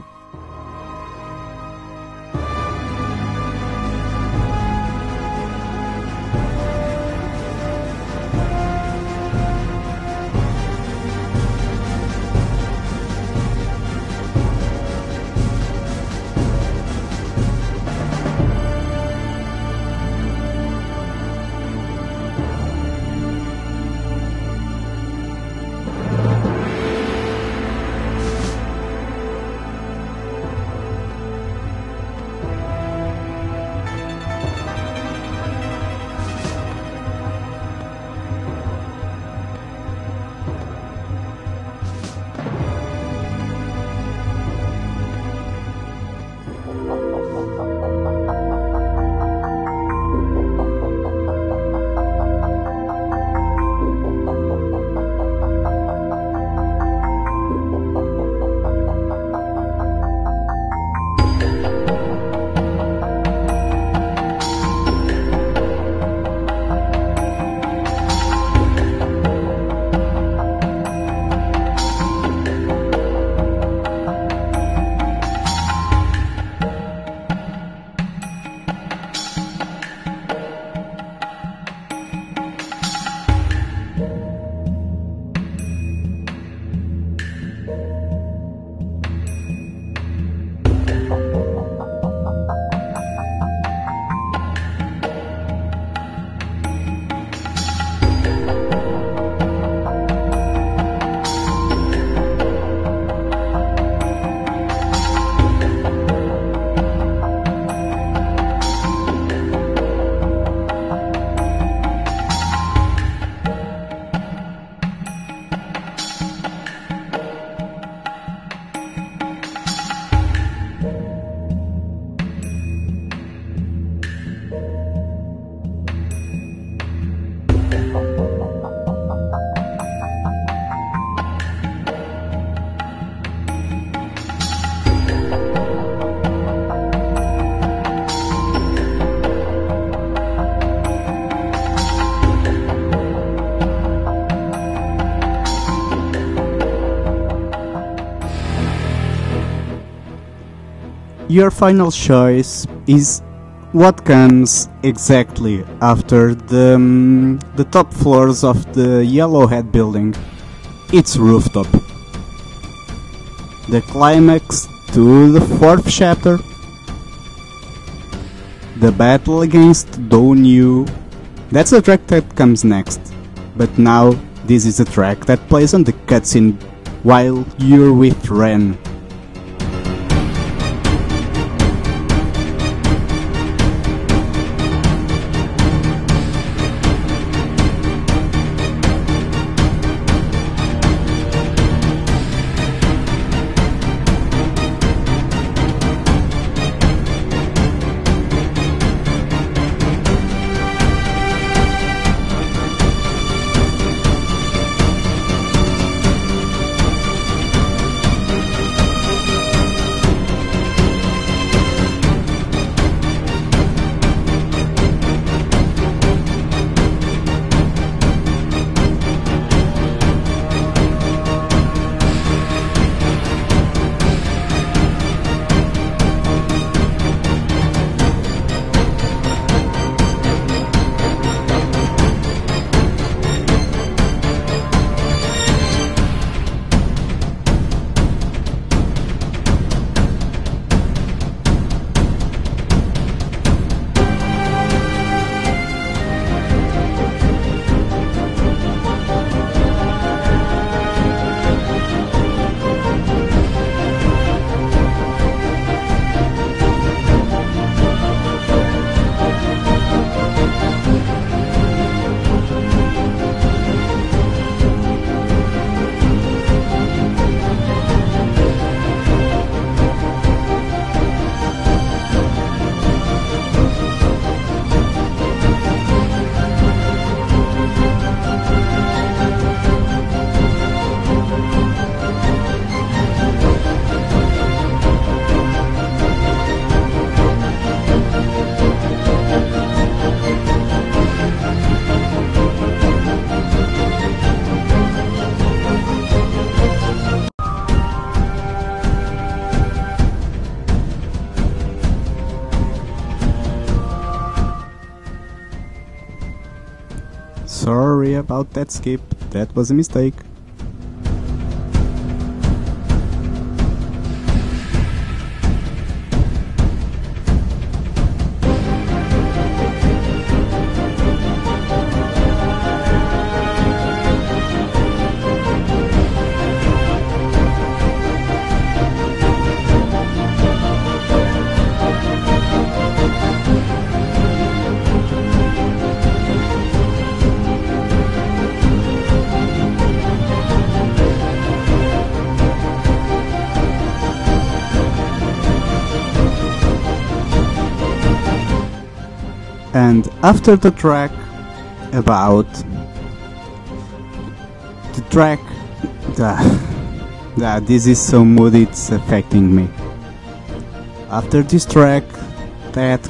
Your final choice is what comes exactly after the top floors of the Yellowhead building. It's rooftop. The climax to the fourth chapter. The battle against Dou Niu. That's the track that comes next. But now this is the track that plays on the cutscene while you're with Ren. Sorry about that skip, that was a mistake. And after the track about the track that this is so mood it's affecting me. After this track that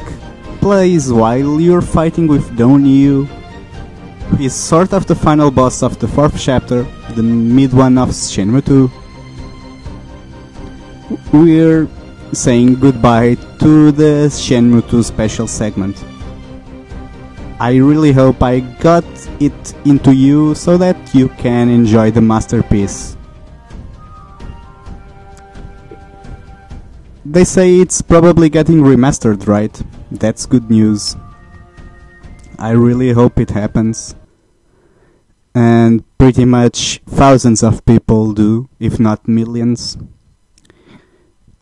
plays while you're fighting with Dou Niu, who is sort of the final boss of the fourth chapter, the mid one of Shenmue II. We're saying goodbye to the Shenmue II special segment. I really hope I got it into you so that you can enjoy the masterpiece. They say it's probably getting remastered, right? That's good news. I really hope it happens. And pretty much thousands of people do, if not millions.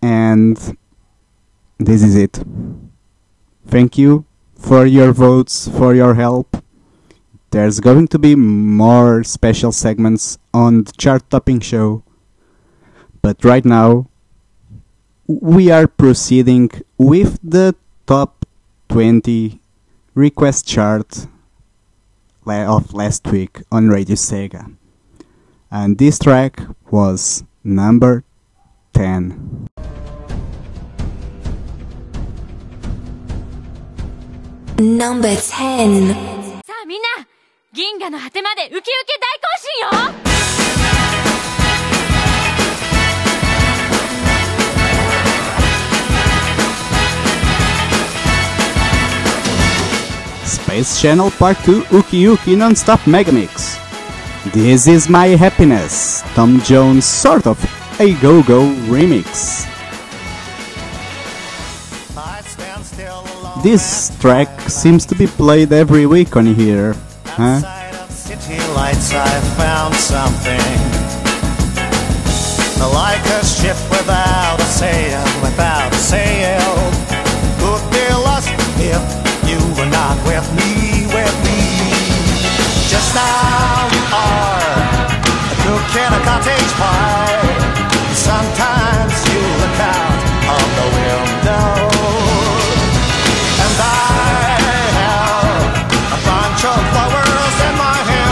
And this is it. Thank you for your votes, for your help. There's going to be more special segments on the chart-topping show, but right now we are proceeding with the top 20 request chart of last week on Radio Sega, and this track was number 10. Number 10. さあみんな、銀河の果てまでウキウキ大行進よ。Space Channel Part 2 Uki Uki Non-Stop Megamix. This is my happiness. Tom Jones sort of a go-go remix. This track seems to be played every week on here, huh? Outside of city lights I found something like a ship without a sail, without a sail. Could be lost if you were not with me, with me. Just now you are cooking a cottage pie. Sometimes you look out of the window. Flowers in my hair.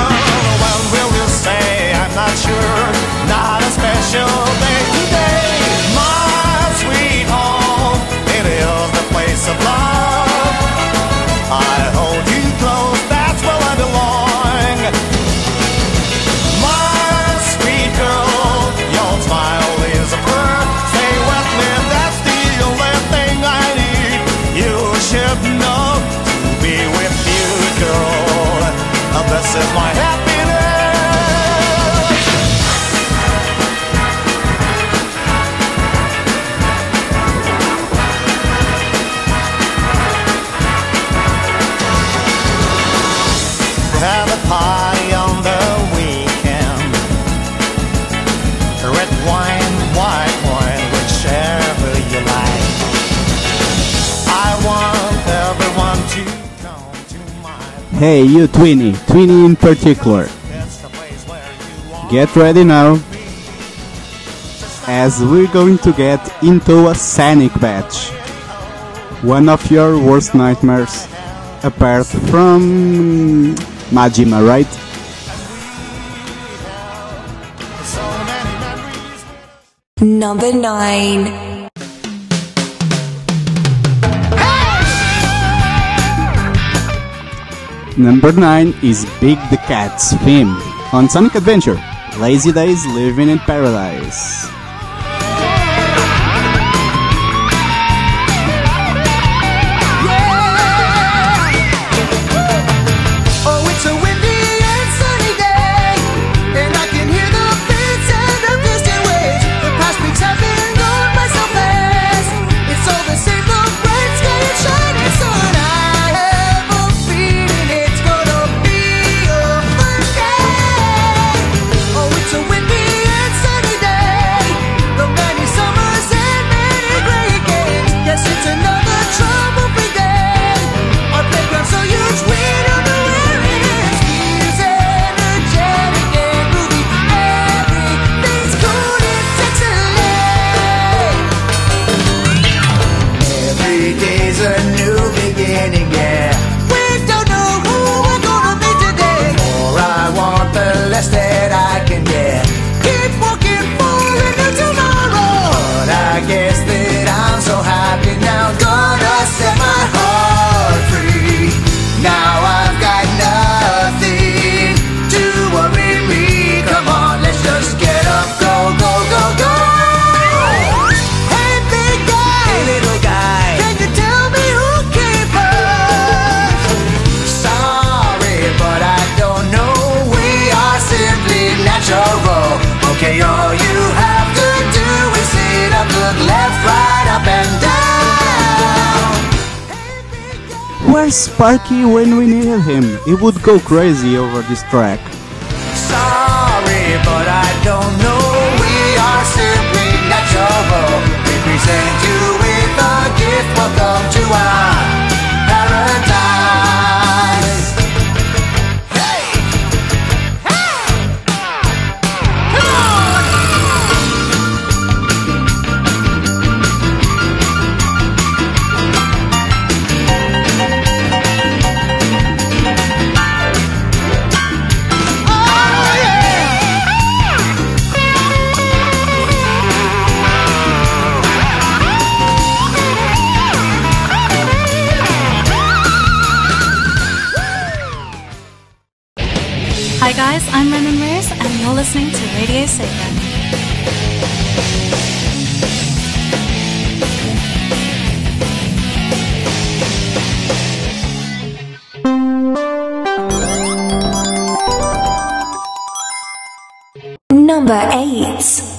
When will you say I'm not sure? Not a special day today. My sweet home, it is the place of love. I hold you close, that's where I belong. My sweet girl, your smile is a pearl. Stay with me, that's the only thing I need. You should know to be with you, girl. This is my happiness. We had a party on the weekend. Red wine, white wine, whichever you like. I want everyone to. Hey you Twinny in particular, get ready now, as we're going to get into a Sonic batch. One of your worst nightmares, apart from Majima, right? Number 9. Number 9 is Big the Cat's theme on Sonic Adventure, Lazy Days Living in Paradise. Yeah. Oh, it's a windy Sparky when we needed him. He would go crazy over this track. Sorry, but I don't know. We are simply natural. We present you with a gift. Welcome to our paradise. Hey! Hi guys, I'm Ren and Rose, and you're listening to Radio Sega. Number 8.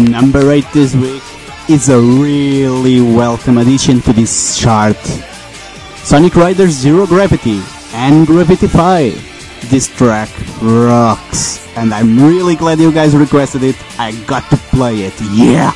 Number 8 this week is a really welcome addition to this chart. Sonic Riders Zero Gravity and Gravity 5. This track rocks, and I'm really glad you guys requested it. I got to play it, yeah!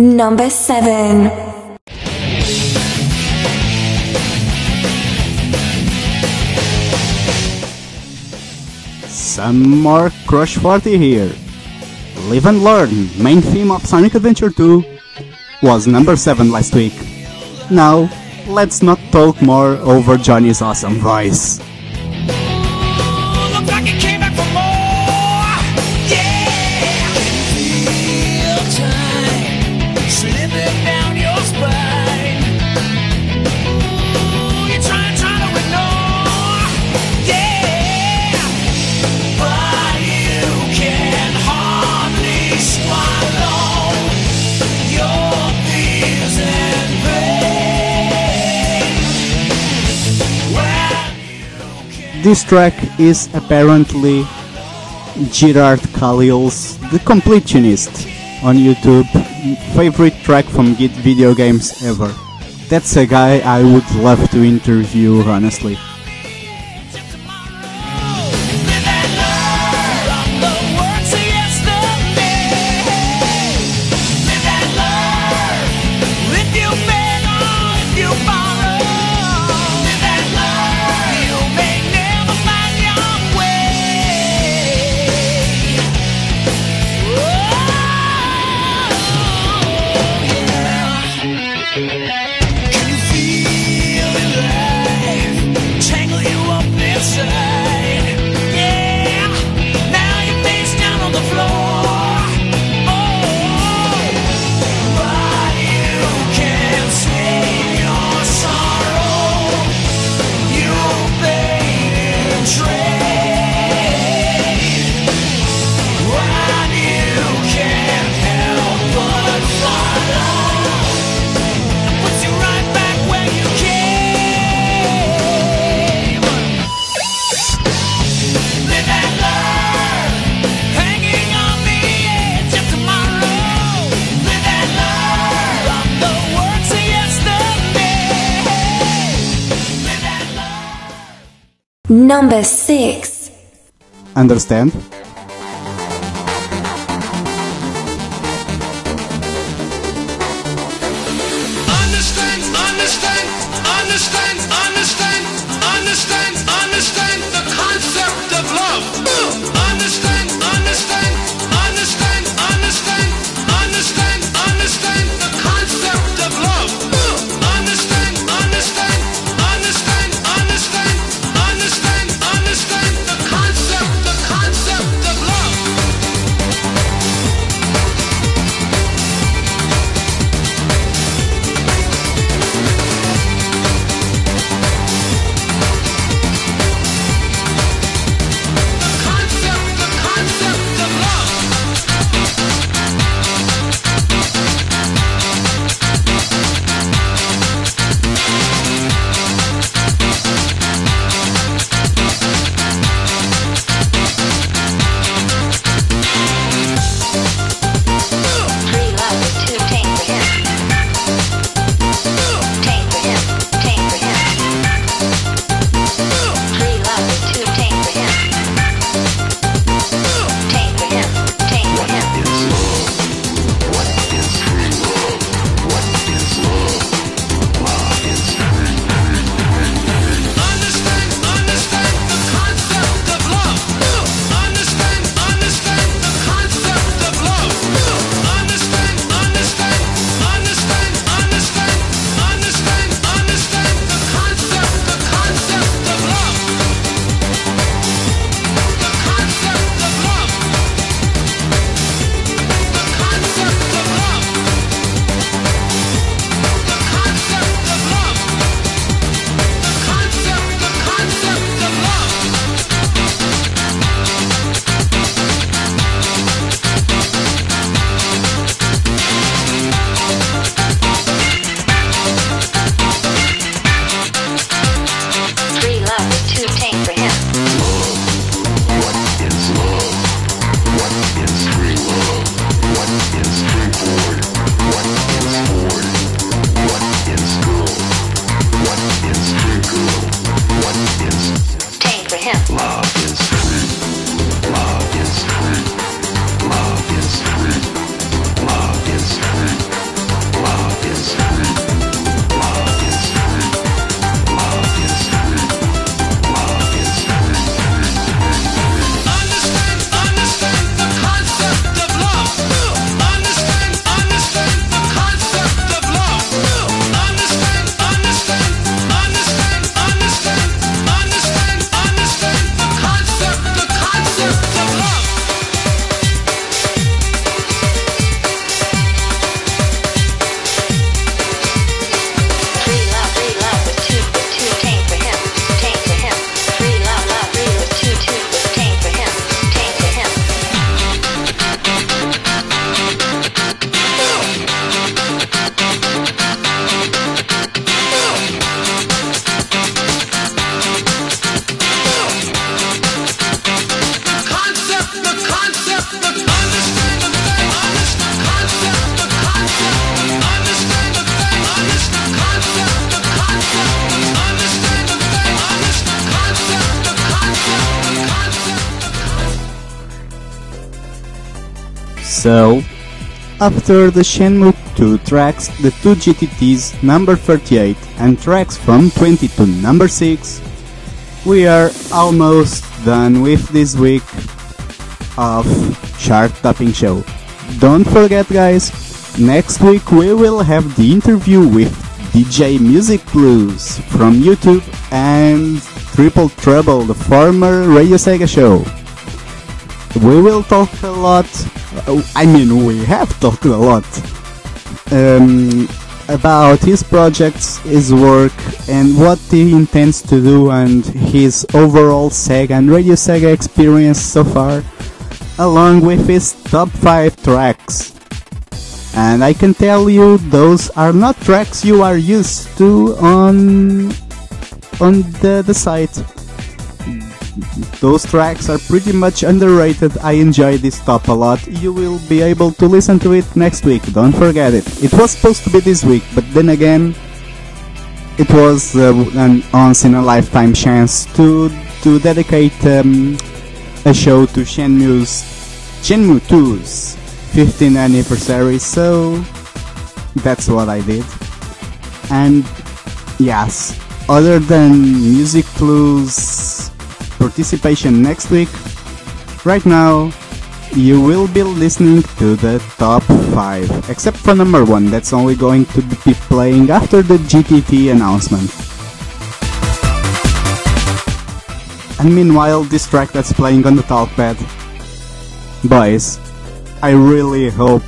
Number 7. Some more Crush 40 here. Live and Learn, main theme of Sonic Adventure 2, was number 7 last week. Now, let's not talk more over Johnny's awesome voice. Oh, look like he came back for more. This track is apparently Gerard Khalil's The Completionist on YouTube, favorite track from video games ever. That's a guy I would love to interview, honestly. Number 6. Understand? Understand the concept of love. Understand the concept of love. So, after the Shenmue II tracks, the two GTTs number 38 and tracks from 20 to number 6, we are almost done with this week of chart topping show. Don't forget, guys, next week we will have the interview with DJ Music Blues from YouTube and Triple Trouble, the former Radio Sega show. We will talk a lot, we have talked a lot about his projects, his work, and what he intends to do, and his overall Sega and Radio Sega experience so far, along with his top 5 tracks. And I can tell you, those are not tracks you are used to on the site. Those tracks are pretty much underrated. I enjoy this top a lot. You will be able to listen to it next week, don't forget it. It was supposed to be this week, but then again, it was an once-in-a-lifetime chance to dedicate a show to Shenmue II's 15th anniversary, so that's what I did. And yes, other than Music Clues participation next week, right now you will be listening to the top 5, except for number 1, that's only going to be playing after the GTT announcement. And meanwhile, this track that's playing on the talkpad, boys, I really hope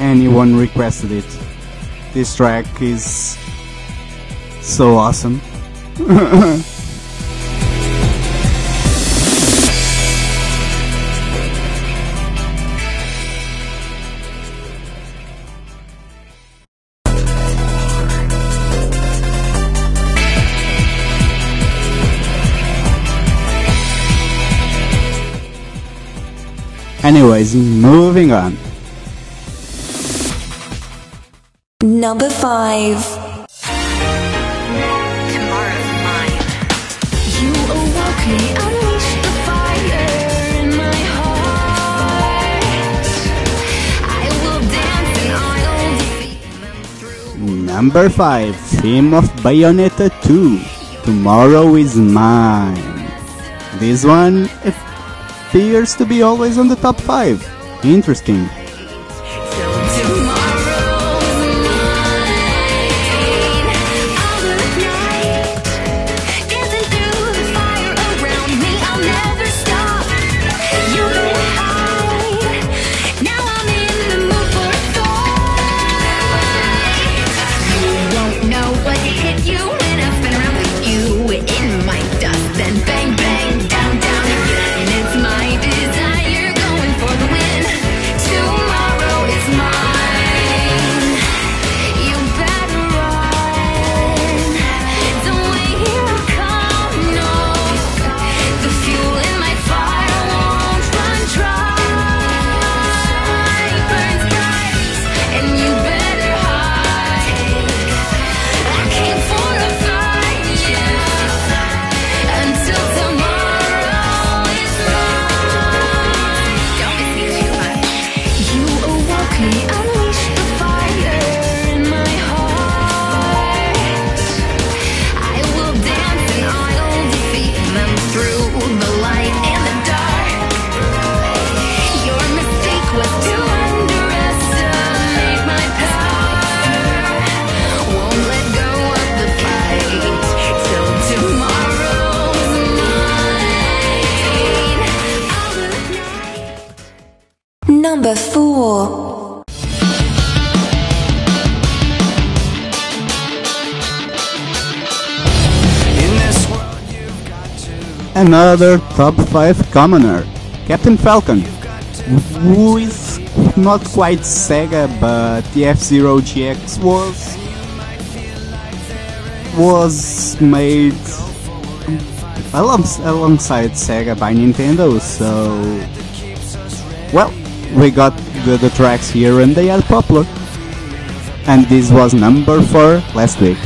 anyone requested it. This track is so awesome. Anyways, moving on. Number 5. Tomorrow's mine. You are welcome. Unleash the fire in my heart. I will dance and I'll defeat them through. Number 5. Theme of Bayonetta 2. Tomorrow is mine. This one appears to be always on the top 5. Interesting. Number 4. Another top 5 commoner, Captain Falcon, who is not quite Sega, but the F-Zero GX was made alongside Sega by Nintendo, so well, we got the tracks here and they are popular. And this was number 4 last week.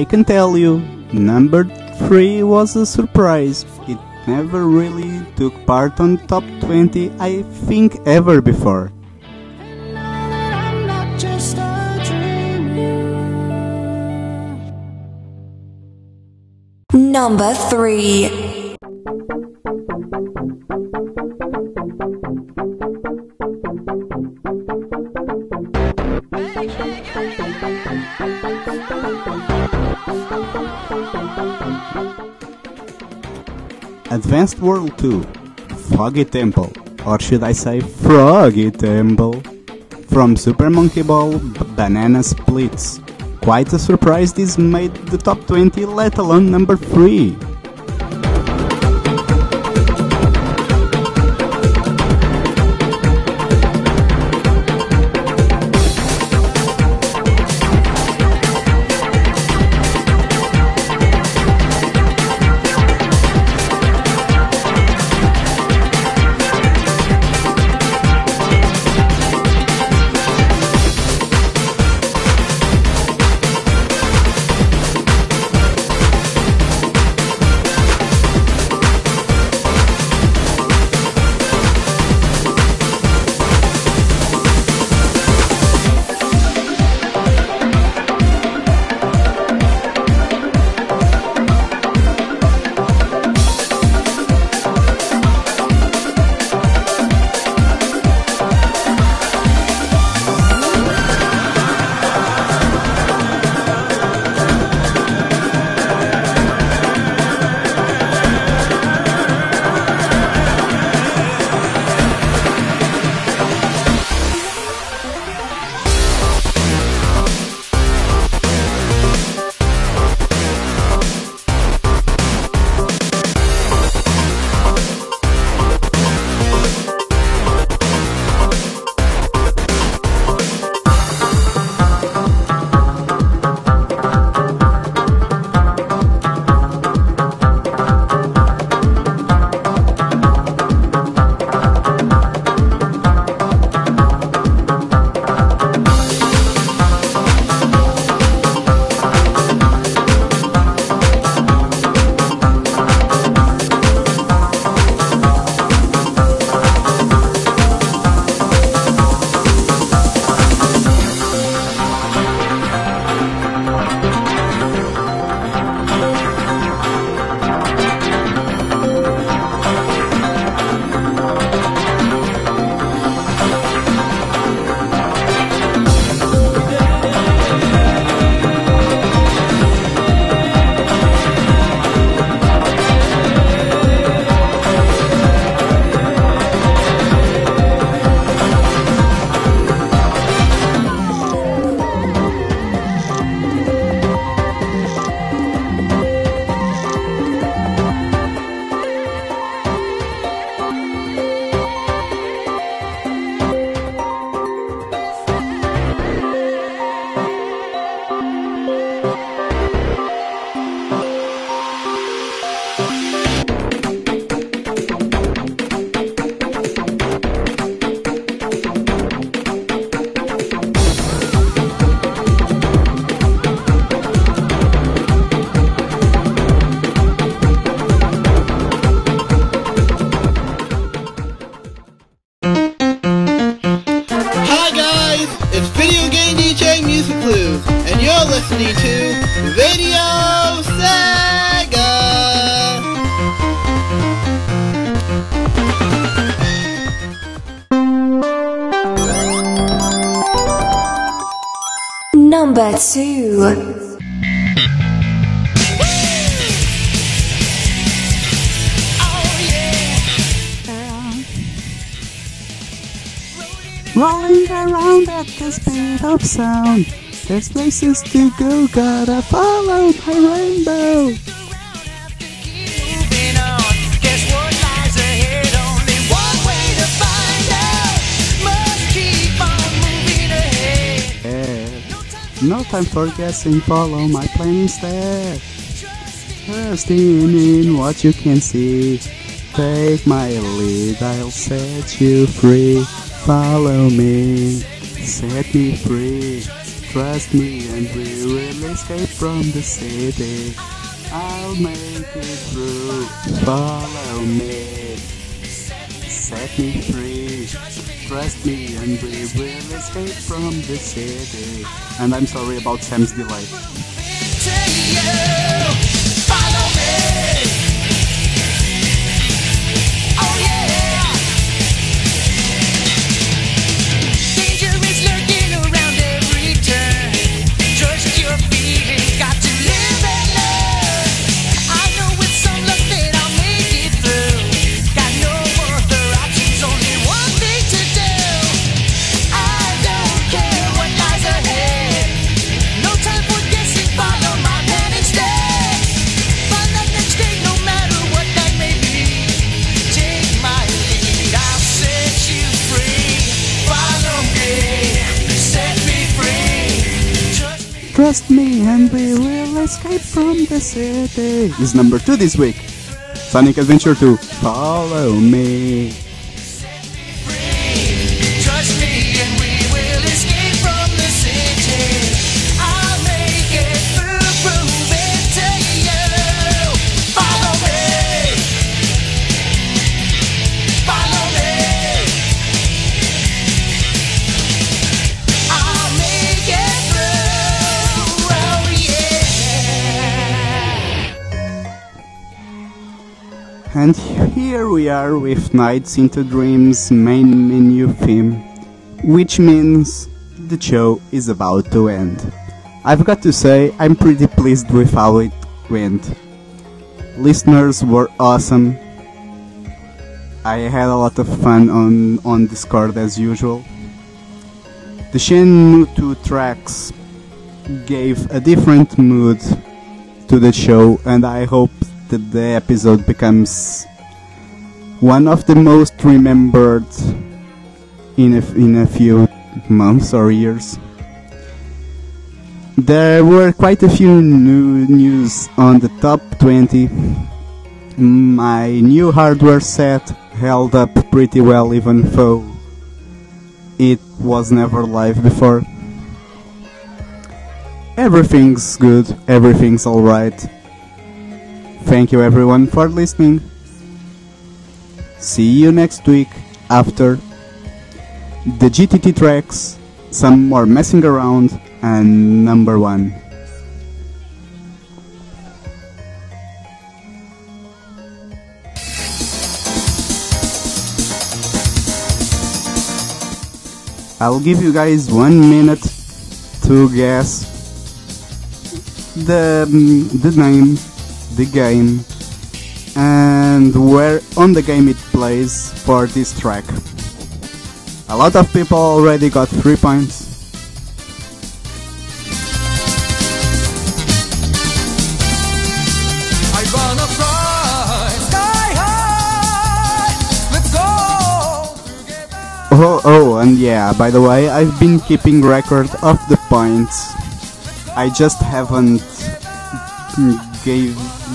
I can tell you, number 3 was a surprise. It never really took part on top 20 I think ever before. Number 3. Advanced World 2, Foggy Temple, or should I say Froggy Temple, from Super Monkey Ball Banana Splits. Quite a surprise this made the top 20, let alone number 3. Sound. There's places to go, gotta follow my rainbow. No time for guessing, follow my plan instead. Trusting in what you can see. Take my lead, I'll set you free. Follow me. Set me free. Trust me and we will escape from the city. I'll make it through. Follow me. Set me free. Trust me and we will escape from the city. And I'm sorry about Sam's delay. Follow me. Oh yeah. Trust me and we will escape from the city. Is number 2 this week. Sonic Adventure 2. Follow me. Trust me and we will escape from the city. I'll make it through, prove it to you. Follow me. Follow me. I'll make it through. And here we are with Nights into Dreams main menu theme, which means the show is about to end. I've got to say, I'm pretty pleased with how it went. Listeners were awesome. I had a lot of fun on Discord as usual. The Shenmue II tracks gave a different mood to the show, and I hope that the episode becomes one of the most remembered in a few months or years. There were quite a few new news on the top 20. My new hardware set held up pretty well, even though it was never live before. Everything's good, everything's alright. Thank you everyone for listening. See you next week after the GTT tracks, some more messing around, and number 1. I'll give you guys 1 minute to guess the name, the game, and where on the game it plays for this track. A lot of people already got 3 points. I wanna fly sky high. Let's go together. Oh, and yeah, by the way, I've been keeping record of the points. I just haven't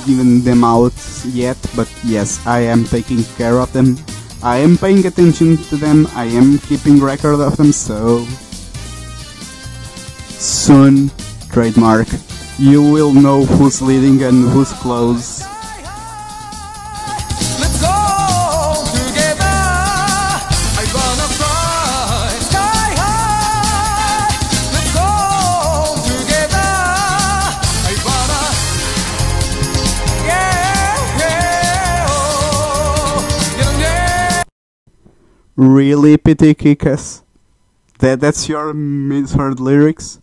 given them out yet, but yes, I am taking care of them. I am paying attention to them. I am keeping record of them, so soon, trademark, you will know who's leading and who's close. Let's go together. I wanna fly sky high. Let's go together. I wanna. Really, pity kickers? That's your misheard lyrics?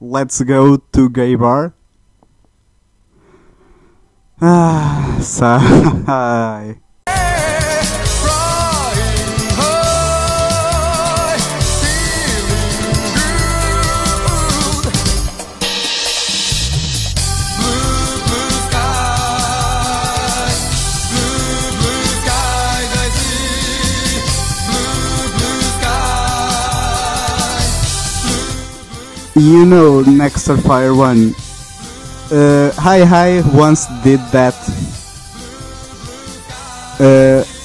Let's go to gay bar? Ah, sigh. You know, Nexter Fire 1. Hi once did that.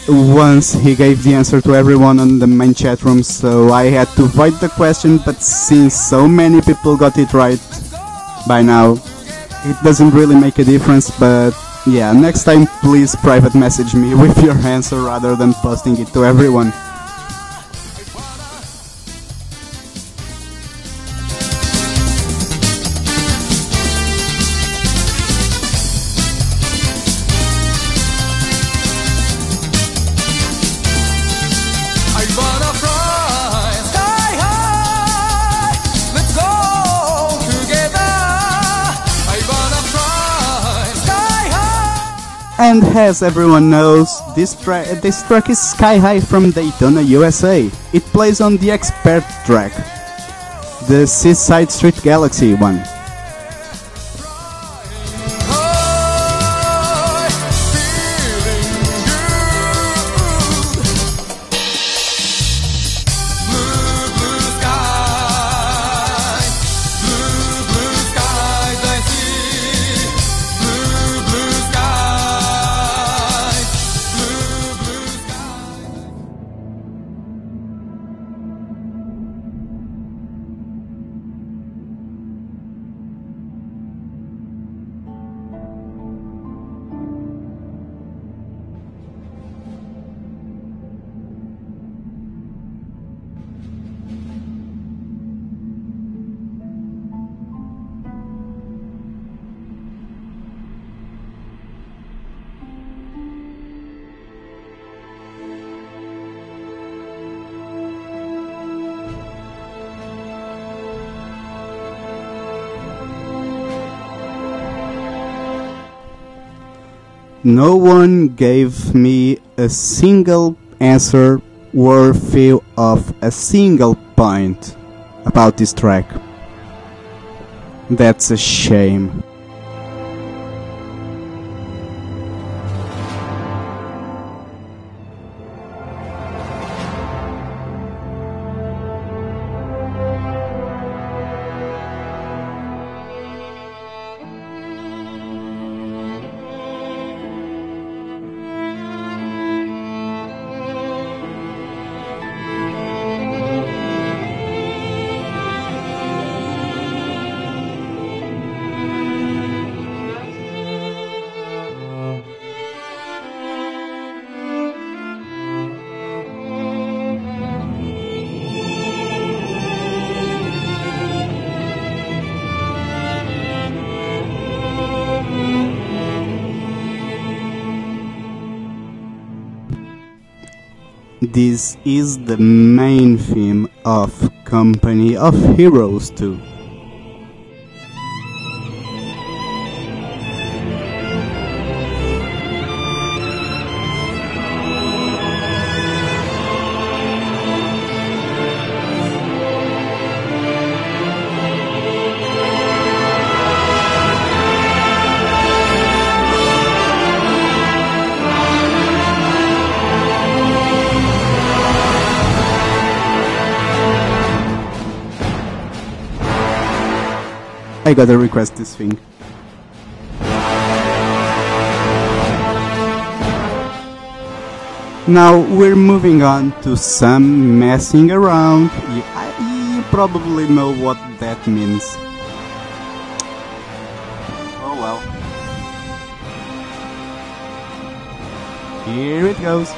once he gave the answer to everyone on the main chat room, so I had to void the question, but since so many people got it right by now, it doesn't really make a difference, but yeah, next time please private message me with your answer rather than posting it to everyone. And as everyone knows, this track is Sky High from Daytona, USA. It plays on the Expert track, the Seaside Street Galaxy one. No one gave me a single answer worthy of a single point about this track. That's a shame. This is the main theme of Company of Heroes 2. I gotta request this thing. Now we're moving on to some messing around. You probably know what that means. Oh well. Here it goes.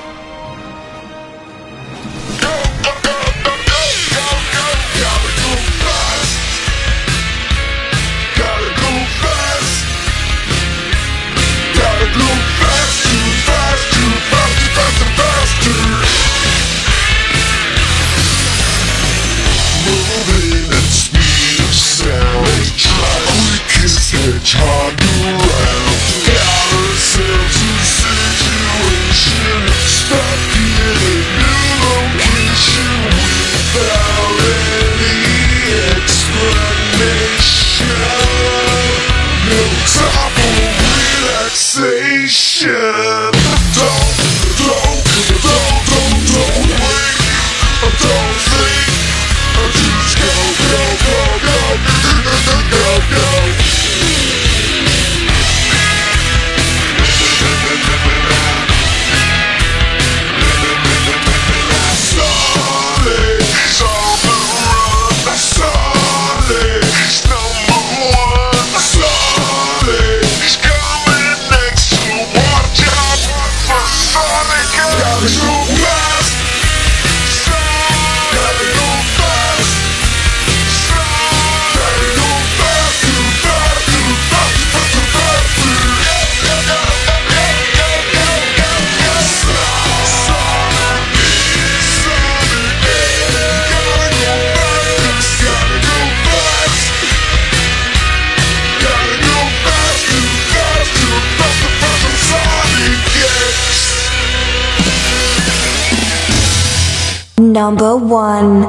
Number one.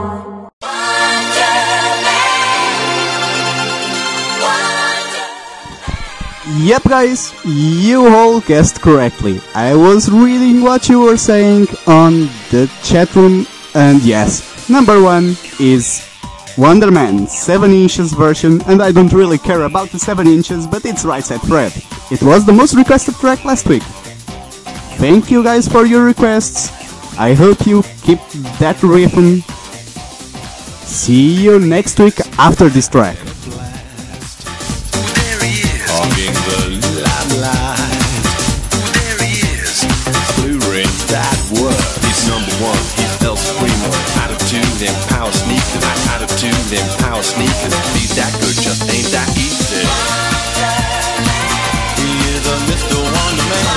Yep guys, you all guessed correctly. I was reading what you were saying on the chat room, and yes, number one is Wonder Man 7 inches version, and I don't really care about the 7 inches, but it's Right Said Fred. It was the most requested track last week. Thank you guys for your requests. I hope you keep that riffing. See you next week after this track. Them power sneakers, be that good, just ain't that easy. He is a Mr. Wonder Man.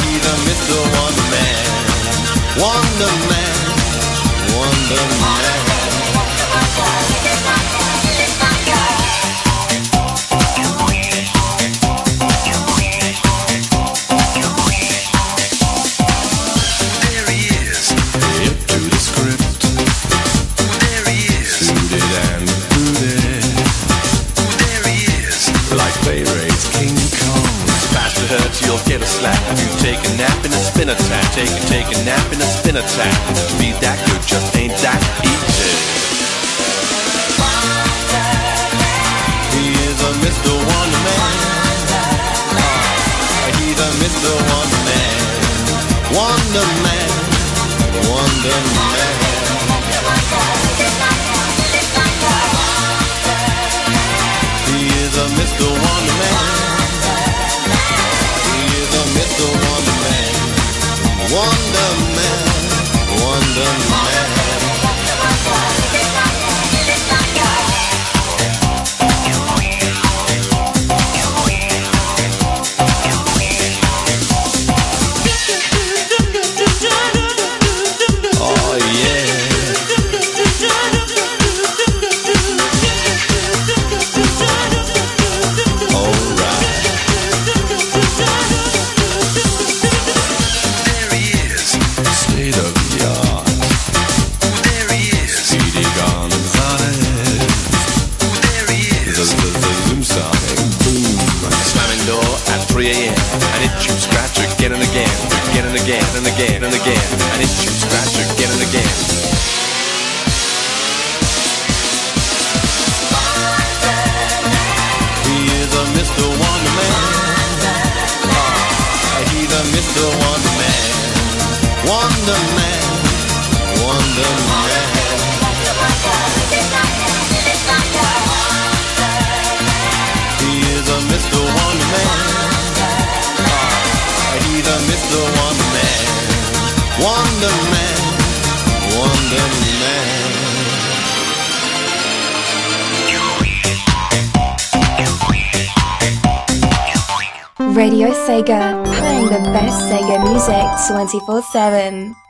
He's a Mr. Wonder Man. Wonder Man. Wonder Man. You'll get a slap if you take a nap in a spin attack. Take a nap in a spin attack. To be that good just ain't that easy. He is a Mr. Wonder Man. He's a Mr. Wonder Man. Wonder Man. Wonder Man. He is a Mr. Wonder Man. Mr. Wonder Man, Wonder Man, Wonder Man. Oh yeah. All right. Again and again, again and again and again and again, and it shoots scratch again and again. He is a Mr. Wonder Man. He's a Mr. Wonder Man. Wonder Man. Wonder Man. He is a Mr. Wonder Man. He's a Mr. Wonder Man, Wonder Man, Wonder Man. Radio Sega, playing the best Sega music 24/7.